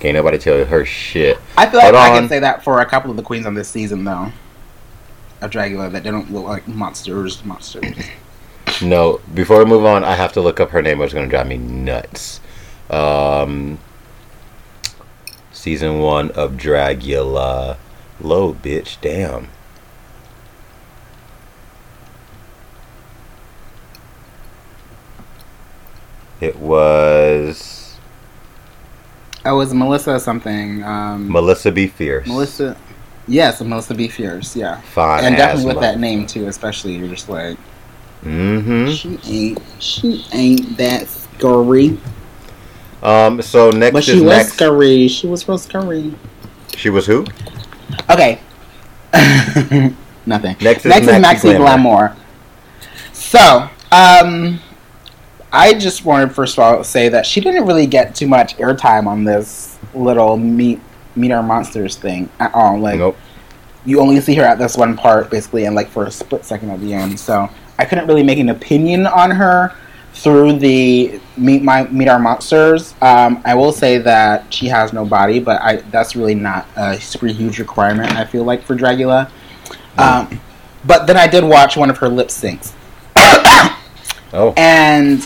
Can't nobody tell her shit. I feel like Hold I on. can say that for a couple of the queens on this season, though, of Dragula that didn't look like monsters, monsters. No, before we move on, I have to look up her name, or it's going to drive me nuts. Um, season one of Dragula. Low, bitch, damn. It was... Oh, it was Melissa something. Um, Melissa B. Fierce. Melissa... Yes, Melissa B. Fierce, yeah. Fine And definitely with Melissa. That name, too, especially, you're just like... Mm-hmm. She ain't. She ain't that scurry. Um. So next but she is was next. Scurry. She was real scurry. She was who? Okay. Nothing. Next, next is Maxi Glamour. So, um, I just wanted first of all to say that she didn't really get too much airtime on this little meet meet our monsters thing at all. Like, nope. You only see her at this one part, basically, and like for a split second at the end. So. I couldn't really make an opinion on her through the Meet My Meet Our Monsters. Um, I will say that she has no body, but I, that's really not a super huge requirement, I feel like, for Dragula. Um, but then I did watch one of her lip syncs. oh. And,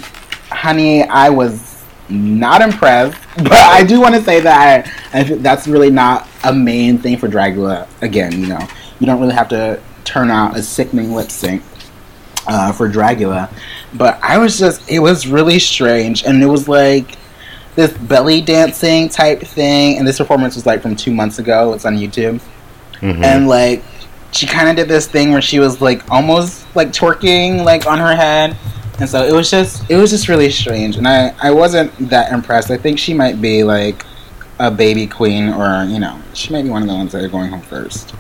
honey, I was not impressed. But I do want to say that I, I that's really not a main thing for Dragula. Again, you know, you don't really have to turn out a sickening lip sync. Uh, for Dragula, but I was just it was really strange, and it was like this belly dancing type thing, and this performance was like from two months ago. It's on YouTube. Mm-hmm. And like she kind of did this thing where she was like almost like twerking like on her head, and so it was just it was just really strange, and I, I wasn't that impressed. I think she might be like a baby queen, or you know, she might be one of the ones that are going home first.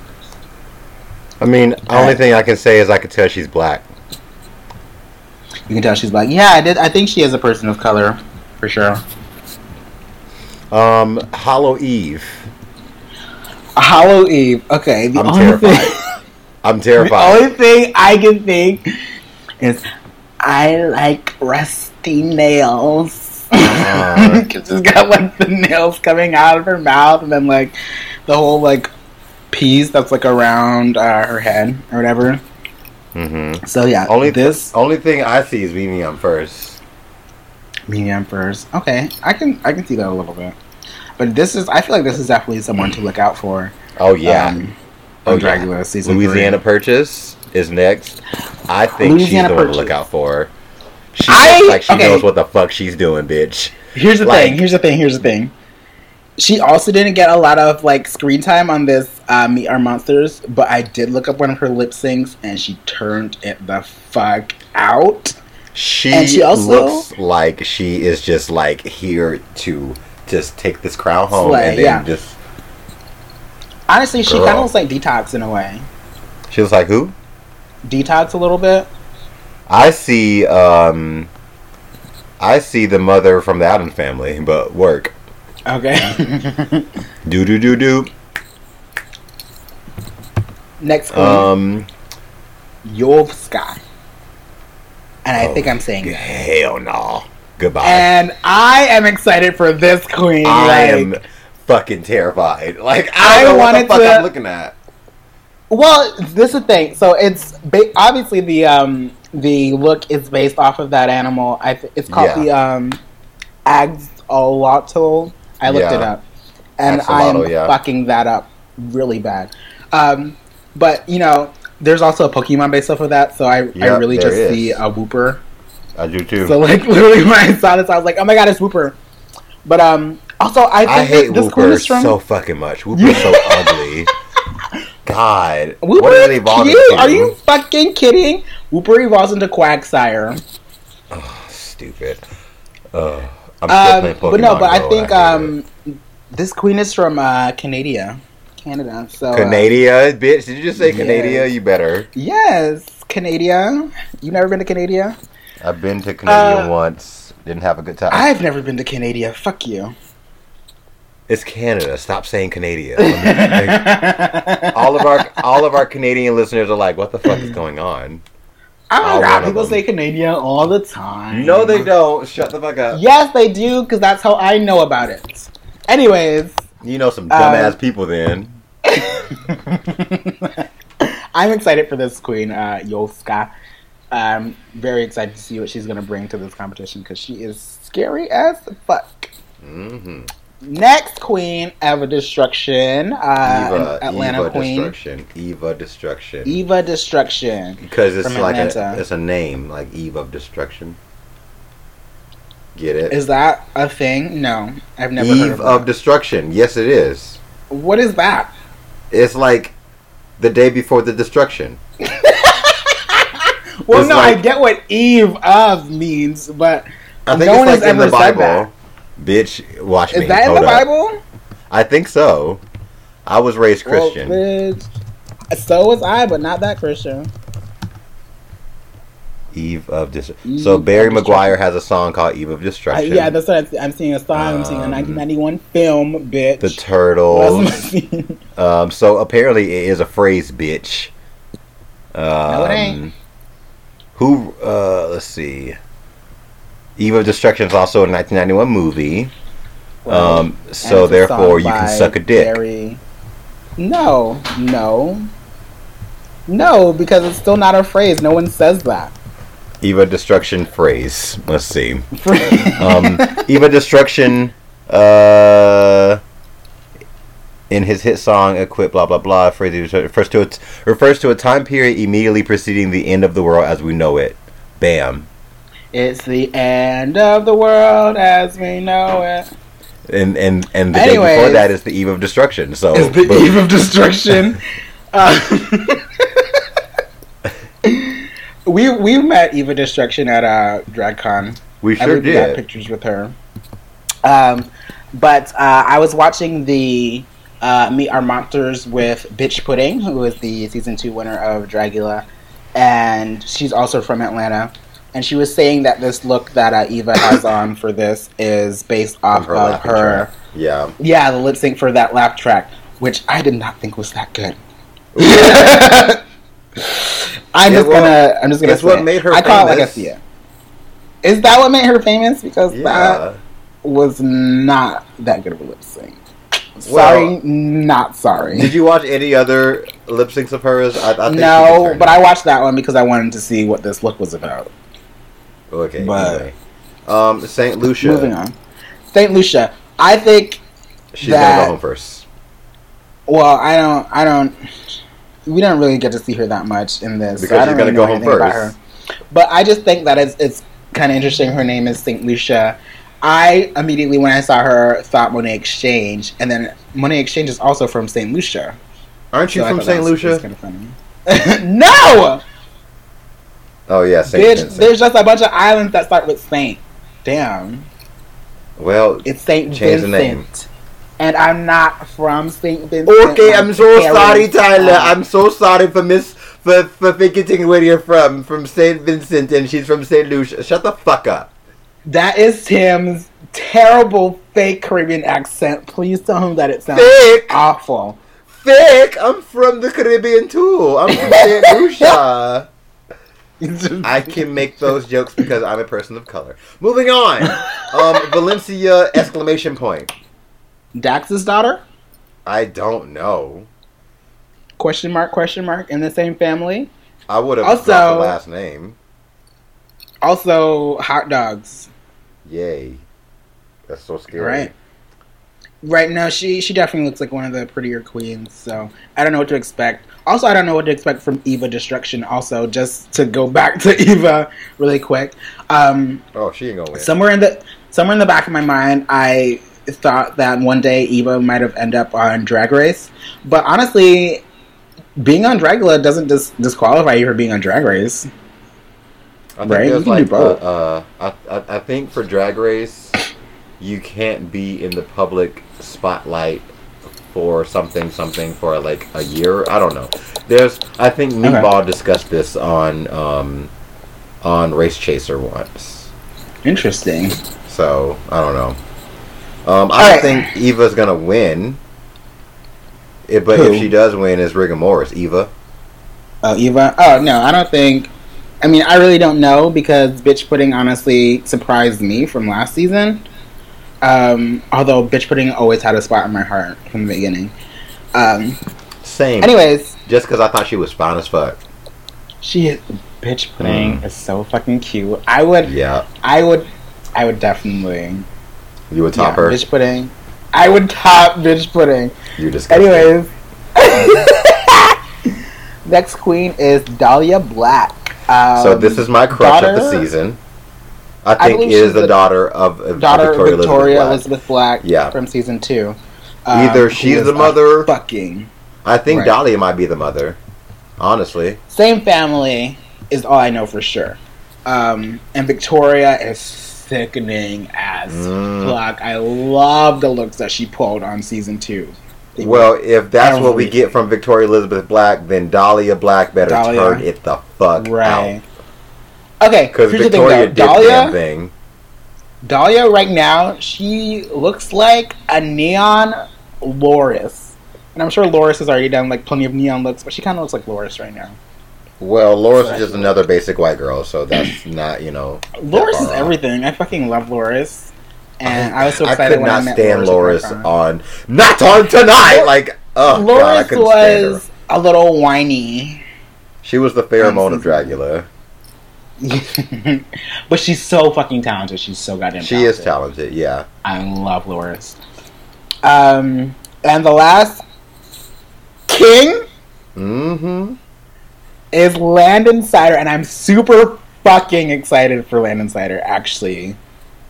I mean, the only thing I can say is I could tell she's black. You can tell she's black. Yeah, I did. I think she is a person of color. for sure. Um, Hollow Eve. Hollow Eve. Okay. The I'm only terrified. Thing, I'm terrified. The only thing I can think is I like rusty nails. Uh, She's got like the nails coming out of her mouth, and then like the whole like piece that's like around uh, her head or whatever. Mm-hmm. So yeah. Only this. Only thing I see is Medium first. Medium first. Okay, I can I can see that a little bit. But this is, I feel like this is definitely someone to look out for. Oh, yeah. Um, oh, Dragula yeah. Season Louisiana three. Purchase is next. I think Louisiana she's the Purchase. One to look out for. She I, looks like she okay. knows what the fuck she's doing, bitch. Here's the like, thing, here's the thing, here's the thing. She also didn't get a lot of, like, screen time on this uh, Meet Our Monsters, but I did look up one of her lip syncs, and she turned it the fuck out. She, and she also looks like she is just, like, here to... just take this crown home Slay, and then yeah. just honestly she girl. Kind of looks like Detox in a way. She looks like who? Detox a little bit. I see um I see the mother from the Addams Family but work. Okay. do do do do next queen. um Yovska, and I oh, think I'm saying hell no nah. Goodbye. And I am excited for this queen. I like, am fucking terrified. Like I, don't I know wanted what the fuck to. I'm looking at. Well, this is the thing. So it's ba- obviously the um the look is based off of that animal. I th- it's called yeah. the um axolotl. I looked yeah. it up, and I'm yeah. fucking that up really bad. Um, but you know, there's also a Pokemon based off of that. So I yep, I really just is. see a Wooper. I do too. So like literally when I saw this, I was like, "Oh my god, it's Wooper!" But um, also I, think I hate this Wooper from... so fucking much. Wooper's so ugly. God, Wooper what are they evolving to? Are you fucking kidding? Wooper evolves into Quagsire. Oh, stupid. Uh, I'm um, still playing Pokemon. But no, but Go. I think I um, it. This queen is from uh, Canada, Canada. So Canada, uh, bitch. Did you just say yes. Canada? You better. Yes, Canada. You never been to Canada? I've been to Canada uh, once. Didn't have a good time. I've never been to Canada. Fuck you. It's Canada. Stop saying Canada. Like, all of our all of our Canadian listeners are like, "What the fuck is going on?" Oh my god, people say Canada all the time. No, they don't. Shut the fuck up. Yes, they do, because that's how I know about it. Anyways, you know some dumbass um, people. Then I'm excited for this queen, uh, Yovska. I'm very excited to see what she's going to bring to this competition because she is scary as fuck. Mm-hmm. Next queen, Eva Destruction. Uh, Eva, Atlanta Eva queen. Destruction. Eva Destruction. Eva Destruction. Because it's like a, it's a name, like Eve of Destruction. Get it? Is that a thing? No. I've never Eve heard of it. Eve of Destruction. Yes, it is. What is that? It's like the day before the destruction. Well, it's no, like, I get what Eve of means, but I think no it's one like has in ever the Bible. Said that. Bitch, watch me. Is that Hold in the up. Bible? I think so. I was raised Christian. Well, bitch. So was I, but not that Christian. Eve of Destruction. So Barry Maguire has a song called Eve of Destruction. Uh, yeah, that's what I'm, I'm seeing a song. Um, I'm seeing a nineteen ninety-one film, bitch. The Turtles. um, so apparently it is a phrase, bitch. Um, no, it ain't. Who, uh, let's see. Eve of Destruction is also a nineteen ninety-one movie. Well, um, so therefore you can suck a dick. Terry. No, no. No, because it's still not a phrase. No one says that. Eve of Destruction phrase. Let's see. um, Eve of Destruction, uh... in his hit song, Equip, blah, blah, blah, refers to, it, refers to a time period immediately preceding the end of the world as we know it. Bam. It's the end of the world as we know it. And and, and the Anyways, day before that is the Eve of Destruction. So It's the boom. Eve of Destruction. uh, we we met Eve of Destruction at uh, DragCon. We sure did. We got pictures with her. Um, But uh, I was watching the... Uh, meet Our Monsters with Bitch Pudding, who is the season two winner of Dragula, and she's also from Atlanta. And she was saying that this look that uh, Eva has on for this is based off her of her... Track. Yeah. Yeah, the lip sync for that lap track, which I did not think was that good. I'm, yeah, just well, gonna, I'm just gonna... That's what made her I famous. I call it like a Sia. Is that what made her famous? Because yeah. that was not that good of a lip sync. Sorry, well, not sorry. Did you watch any other lip syncs of hers? I, I think no, but I watched that one because I wanted to see what this look was about. Okay, but anyway. um, Saint Lucia. Moving on, Saint Lucia. I think she's that, gonna go home first. Well, I don't. I don't. We don't really get to see her that much in this. Because so I don't she's really gonna know go home first. But I just think that it's it's kind of interesting. Her name is Saint Lucia. I immediately, when I saw her, thought Monet Exchange, and then Monet Exchange is also from Saint Lucia. Aren't you so from Saint Lucia? Was, was kind of funny. No. Oh yeah, Saint Bitch, Vincent. There's just a bunch of islands that start with Saint. Damn. Well, it's Saint Vincent. The name. And I'm not from Saint Vincent. Okay, I'm so parents. sorry, Tyler. Um, I'm so sorry for miss for for forgetting where you're from. From Saint Vincent, and she's from Saint Lucia. Shut the fuck up. That is Tim's terrible fake Caribbean accent. Please tell him that it sounds fake. awful. Fake? I'm from the Caribbean too. I'm from Saint Lucia. I can make those jokes because I'm a person of color. Moving on. Um, Valencia exclamation point. Dax's daughter? I don't know. Question mark, question mark. In the same family? I would have also dropped the last name. Also, hot dogs. Yay. That's so scary. Right. Right now, she, she definitely looks like one of the prettier queens, so I don't know what to expect. Also, I don't know what to expect from Eva Destruction, also, just to go back to Eva really quick. Um, oh, she ain't gonna win. Somewhere in the somewhere in the back of my mind, I thought that one day Eva might have ended up on Drag Race, but honestly, being on Dragula doesn't dis- disqualify you for being on Drag Race. I think right? there's like, uh, uh, I, I, I think for Drag Race, you can't be in the public spotlight for something, something for like a year. I don't know. There's, I think Meatball okay. discussed this on, um, on Race Chaser once. Interesting. So, I don't know. Um, I All don't right. think Eva's gonna win. It, but Who? if she does win, it's rigor mortis. Eva. Oh, Eva? Oh, no, I don't think... I mean, I really don't know because Bitch Pudding honestly surprised me from last season. Um, although Bitch Pudding always had a spot in my heart from the beginning. Um, Same. Anyways. Just because I thought she was fine as fuck. She is... Bitch Pudding mm. is so fucking cute. I would... Yeah. I would... I would definitely... You would top yeah, her? Bitch Pudding. I would top Bitch Pudding. You disgusting. Anyways. Next queen is Dahlia Black. Um, so this is my crush daughter, of the season. I think I is the, the daughter of, of daughter Victoria, Victoria Elizabeth Black, Elizabeth Black yeah. from season two. Um, Either she's the mother. Fucking. I think right. Dahlia might be the mother. Honestly. Same family is all I know for sure. Um, and Victoria is sickening as mm. fuck. I love the looks that she pulled on season two. They well, if that's what we get from Victoria Elizabeth Black, then Dahlia Black better Dahlia. turn it the fuck right. out. Okay, because Victoria did Dahlia, thing. Dahlia right now, she looks like a neon Loris, and I'm sure Loris has already done like plenty of neon looks, but she kind of looks like Loris right now. Well, Loris so is just another basic white girl, so that's not you know. Loris is everything. I fucking love Loris. And I was so excited I when I met I could not stand Loris on... Not on tonight! Like, oh, Loris God, I couldn't stand her. Loris was a little whiny. She was the pheromone of Dragula. But she's so fucking talented. She's so goddamn talented. She is talented, yeah. I love Loris. Um, and the last king mm-hmm. is Landon Cider. And I'm super fucking excited for Landon Cider, actually.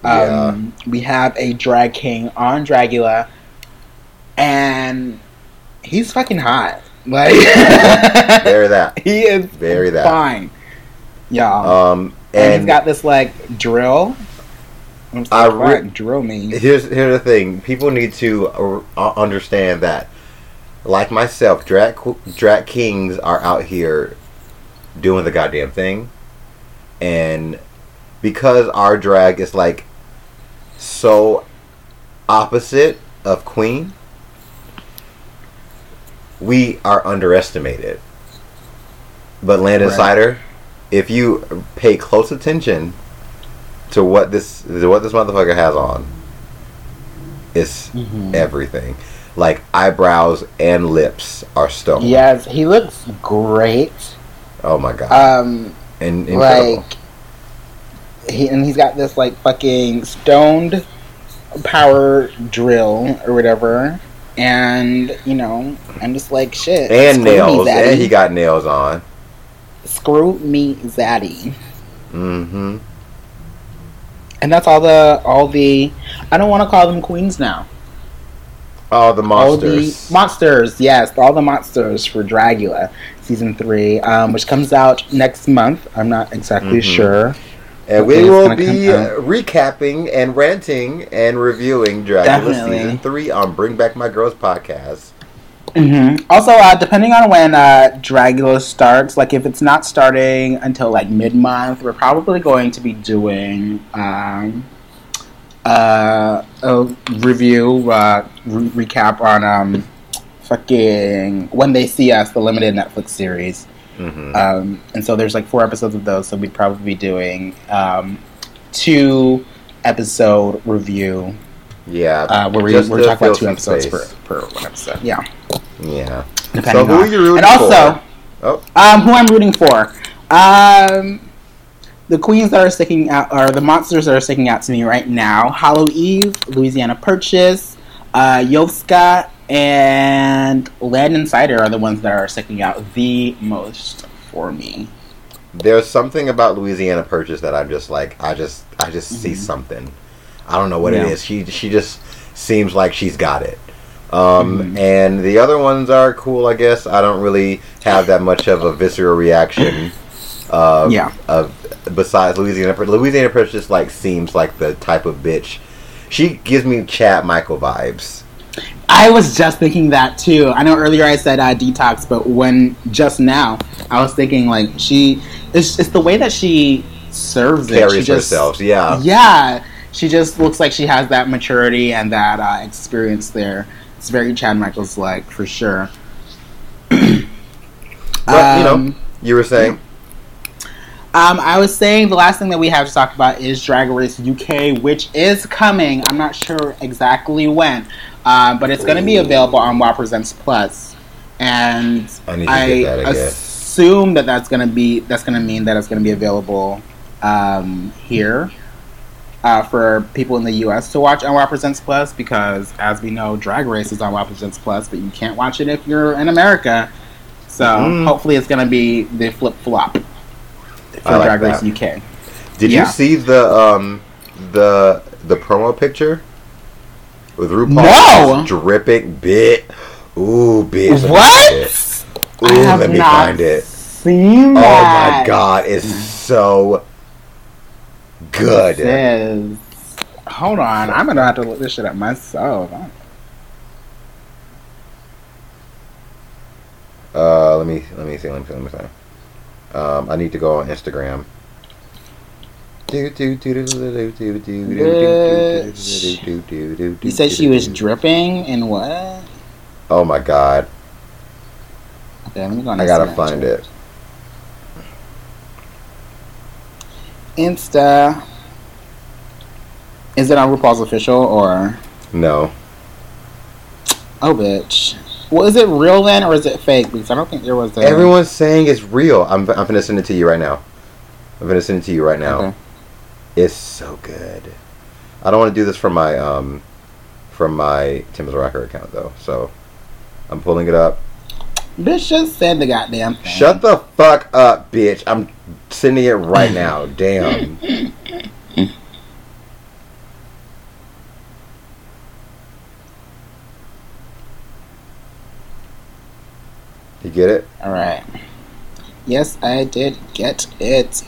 Yeah. Um, we have a drag king on Dragula, and he's fucking hot. Like, very that he is very that fine, y'all. Um, and, and he's got this like drill. I'm I re- drill me. Here's here's the thing: people need to uh, understand that, like myself, drag drag kings are out here doing the goddamn thing, and because our drag is like so opposite of Queen, we are underestimated. But Landon Cider, right. If you pay close attention to what this to what this motherfucker has on, it's mm-hmm. everything. Like, eyebrows and lips are stoned. Yes, he looks great. Oh my god. Um, and incredible. Like, he and he's got this like fucking stoned power drill or whatever, and you know, I'm just like shit. And nails, and he got nails on. Screw me, zaddy. Mm-hmm. And that's all the all the. I don't want to call them queens now. All the monsters. All the monsters, yes, all the monsters for Dragula season three, um, which comes out next month. I'm not exactly mm-hmm. sure. And we will be uh, recapping and ranting and reviewing Dragula Definitely. season three on Bring Back My Girls podcast. Mm-hmm. Also, uh, depending on when uh, Dragula starts, like if it's not starting until like mid-month, we're probably going to be doing um, uh, a review, uh, re- recap on um, fucking When They See Us, the limited Netflix series. Mm-hmm. Um, and so there's like four episodes of those, so we'd probably be doing um, two episode review. Yeah, uh, where we, we're talking about two episodes per, per one episode. Yeah, yeah. Depending so who on. Are you rooting and also, for? Also, oh. um, who I'm rooting for? Um, the queens that are sticking out, or the monsters that are sticking out to me right now: Hollow Eve, Louisiana Purchase, uh, Yovska, and Landon Cider are the ones that are sticking out the most for me. There's something about Louisiana Purchase that I'm just like, I just, I just mm-hmm. see something. I don't know what yeah. it is. She she just seems like she's got it. Um, mm-hmm. And the other ones are cool, I guess. I don't really have that much of a visceral reaction. Of, yeah. Of besides Louisiana, Louisiana Purchase like seems like the type of bitch. She gives me Chad Michael vibes. I was just thinking that too. I know earlier I said uh, detox, but when just now I was thinking like she. It's, it's the way that she serves it. Carries she just, herself. Yeah. Yeah. She just looks like she has that maturity and that uh, experience there. It's very Chad Michaels-like, for sure. But, um, you know, you were saying? Um, I was saying the last thing that we have to talk about is Drag Race U K, which is coming. I'm not sure exactly when, uh, but it's going to be available on WoW Presents Plus. And I, need to I get that, I assume that that's going to be that's going to mean that it's going to be available um, here. Uh, for people in the U S to watch on WoW Presents Plus, because as we know, Drag Race is on WoW Presents Plus, but you can't watch it if you're in America. So mm. hopefully, it's gonna be the flip flop for I Drag like Race U K. Did yeah. you see the um, the the promo picture with RuPaul? No, dripping bit. Ooh, bitch. What? Ooh, I have let me not find it. Seen that. Oh my god, it's so. Good. Says, hold on, I'm gonna have to look this shit up myself. Uh, let me let me see. Let me see. Let me see. Um, I need to go on Instagram. Bitch. You said she was dripping and what? Oh my god. Okay, let me go on I gotta find too. It. Insta. Is it on RuPaul's official or no? Oh, bitch. Well, is it real then or is it fake? Because I don't think there was. A... Everyone's saying it's real. I'm I'm gonna send it to you right now. I'm gonna send it to you right now. Okay. It's so good. I don't want to do this from my um from my Tim's Rocker account though, so I'm pulling it up. Bitch just said the goddamn thing. Shut the fuck up, bitch. I'm sending it right now. Damn. You get it? Alright. Yes, I did get it.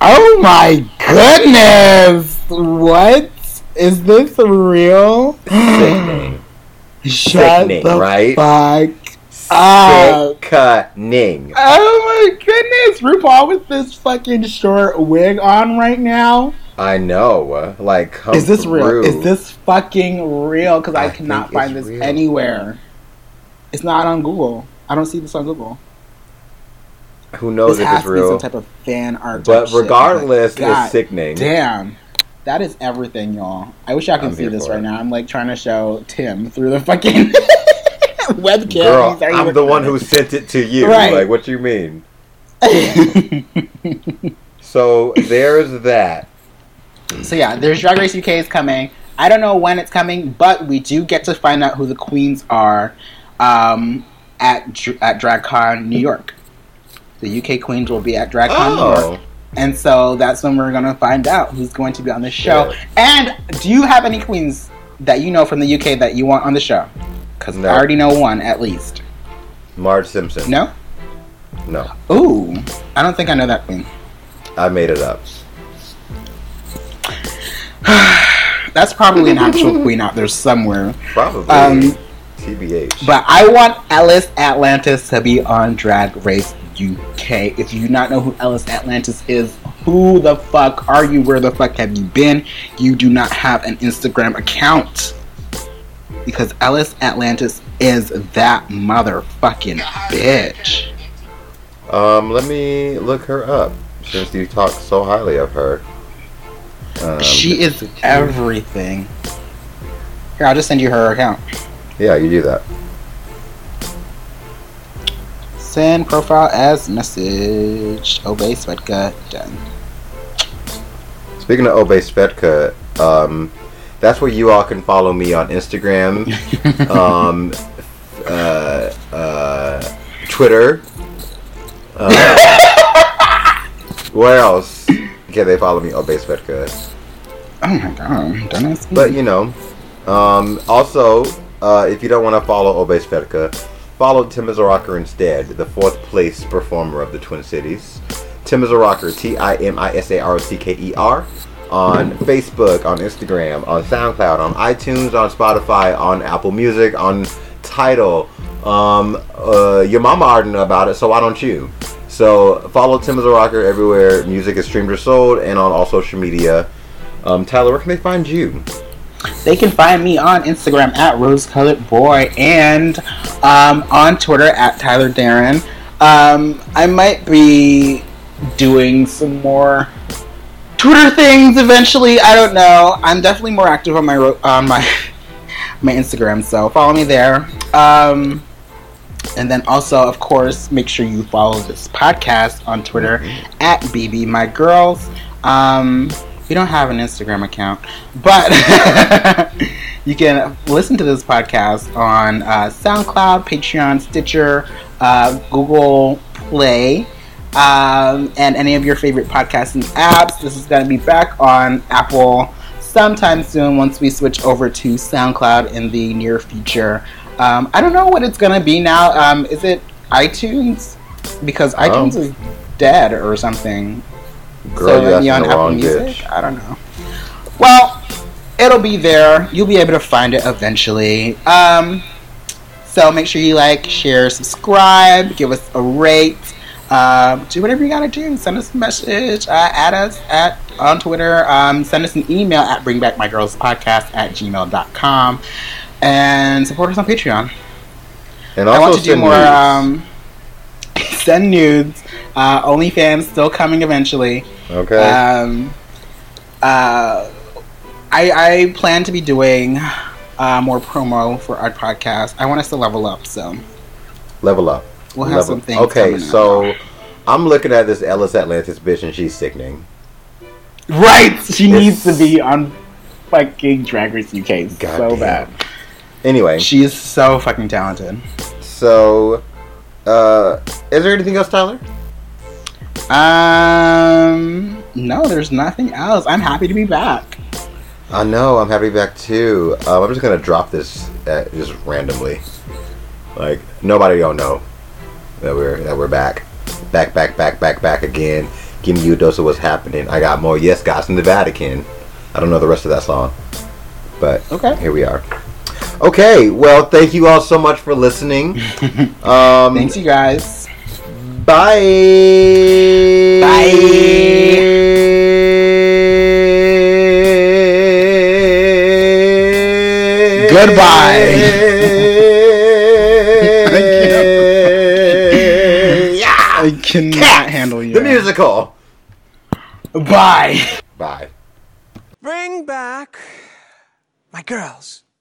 Oh my goodness! What? Is this real? Sickening. Shut Sickening, the right? fuck Uh, Sickening. Oh my goodness. RuPaul with this fucking short wig on right now. I know. Like, come Is this through. real? Is this fucking real? Because I, I cannot find this real. anywhere. It's not on Google. I don't see this on Google. Who knows this if has it's to real? Be some type of fan art. But regardless, like, it's sickening. Damn. That is everything, y'all. I wish I could see this right it. now. I'm like trying to show Tim through the fucking webcam. Girl, I'm the one who sent it to you. Right. Like, what you mean? So there's that. So yeah, there's Drag Race U K is coming. I don't know when it's coming, but we do get to find out who the queens are um, at at DragCon New York. The U K queens will be at DragCon oh. New York. And so that's when we're going to find out who's going to be on the show. Shit. And do you have any queens that you know from the U K that you want on the show? Because no. I already know one, at least. Marge Simpson. No? No. Ooh. I don't think I know that queen. I made it up. That's probably an actual queen out there somewhere. Probably. Um, T B H. But I want Ellis Atlantis to be on Drag Race U K. If you do not know who Ellis Atlantis is, who the fuck are you? Where the fuck have you been? You do not have an Instagram account. Because Ellis Atlantis is that motherfucking bitch. Um, let me look her up since you talked so highly of her. Um, she is everything. Here, I'll just send you her account. Yeah, you do that. Send profile as message. Obey Svetka. Done. Speaking of Obey Svetka, um, that's where you all can follow me on Instagram, um, uh, uh, Twitter. Uh, where else can they follow me? Obey Svetka. Oh my god, don't ask me. But you know, um, also, uh, if you don't want to follow Obey Svetka, follow Tim is a Rocker instead, the fourth place performer of the Twin Cities. Tim is a Rocker, T I M I S A R O C K E R, on Facebook, on Instagram, on SoundCloud, on iTunes, on Spotify, on Apple Music, on Tidal. Um, uh, your mama already know about it, so why don't you? So follow Tim is a Rocker everywhere music is streamed or sold, and on all social media. Um, Tyler, where can they find you? They can find me on Instagram at rosecoloredboy and um, on Twitter at Tyler Darren. Um, I might be doing some more Twitter things eventually. I don't know. I'm definitely more active on my on my my Instagram, so follow me there. Um, and then also, of course, make sure you follow this podcast on Twitter at B B My Girls. Um, We don't have an Instagram account, but you can listen to this podcast on uh, SoundCloud, Patreon, Stitcher, uh, Google Play, um, and any of your favorite podcasting apps. This is going to be back on Apple sometime soon once we switch over to SoundCloud in the near future. Um, I don't know what it's going to be now. Um, is it iTunes? Because oh. iTunes is dead or something. Girl, so you're on Apple Music? Bitch. I don't know. Well, it'll be there. You'll be able to find it eventually. Um, so make sure you like, share, subscribe, give us a rate, um, do whatever you gotta do. Send us a message. Uh, add us at on Twitter. Um, send us an email at bring back my girls podcast at gmail dot com and support us on Patreon. And also I want to do more. Nudes. Um, send nudes. Uh, OnlyFans still coming eventually. Okay. Um, uh, I, I plan to be doing uh, more promo for our podcast. I want us to level up, so. Level up. We'll have level. some things Okay, coming so up. I'm looking at this Ellis Atlantis bitch and she's sickening. Right! She it's... needs to be on fucking Drag Race U K God so damn. bad. Anyway. She is so fucking talented. So, uh, is there anything else, Tyler? Um, no, there's nothing else. I'm happy to be back. I know, I'm happy to be back too. Um, I'm just gonna drop this at, just randomly. Like, nobody don't know that we're that we're back. Back, back, back, back, back again. Give me you a dose of what's happening. I got more yes guys in the Vatican. I don't know the rest of that song. But okay. Here we are. Okay, well, thank you all so much for listening. Um, Thanks, you guys. Bye. Bye. Goodbye. Thank you. Yeah. I cannot Cats, handle you. The musical. Bye. Bye. Bring back my girls.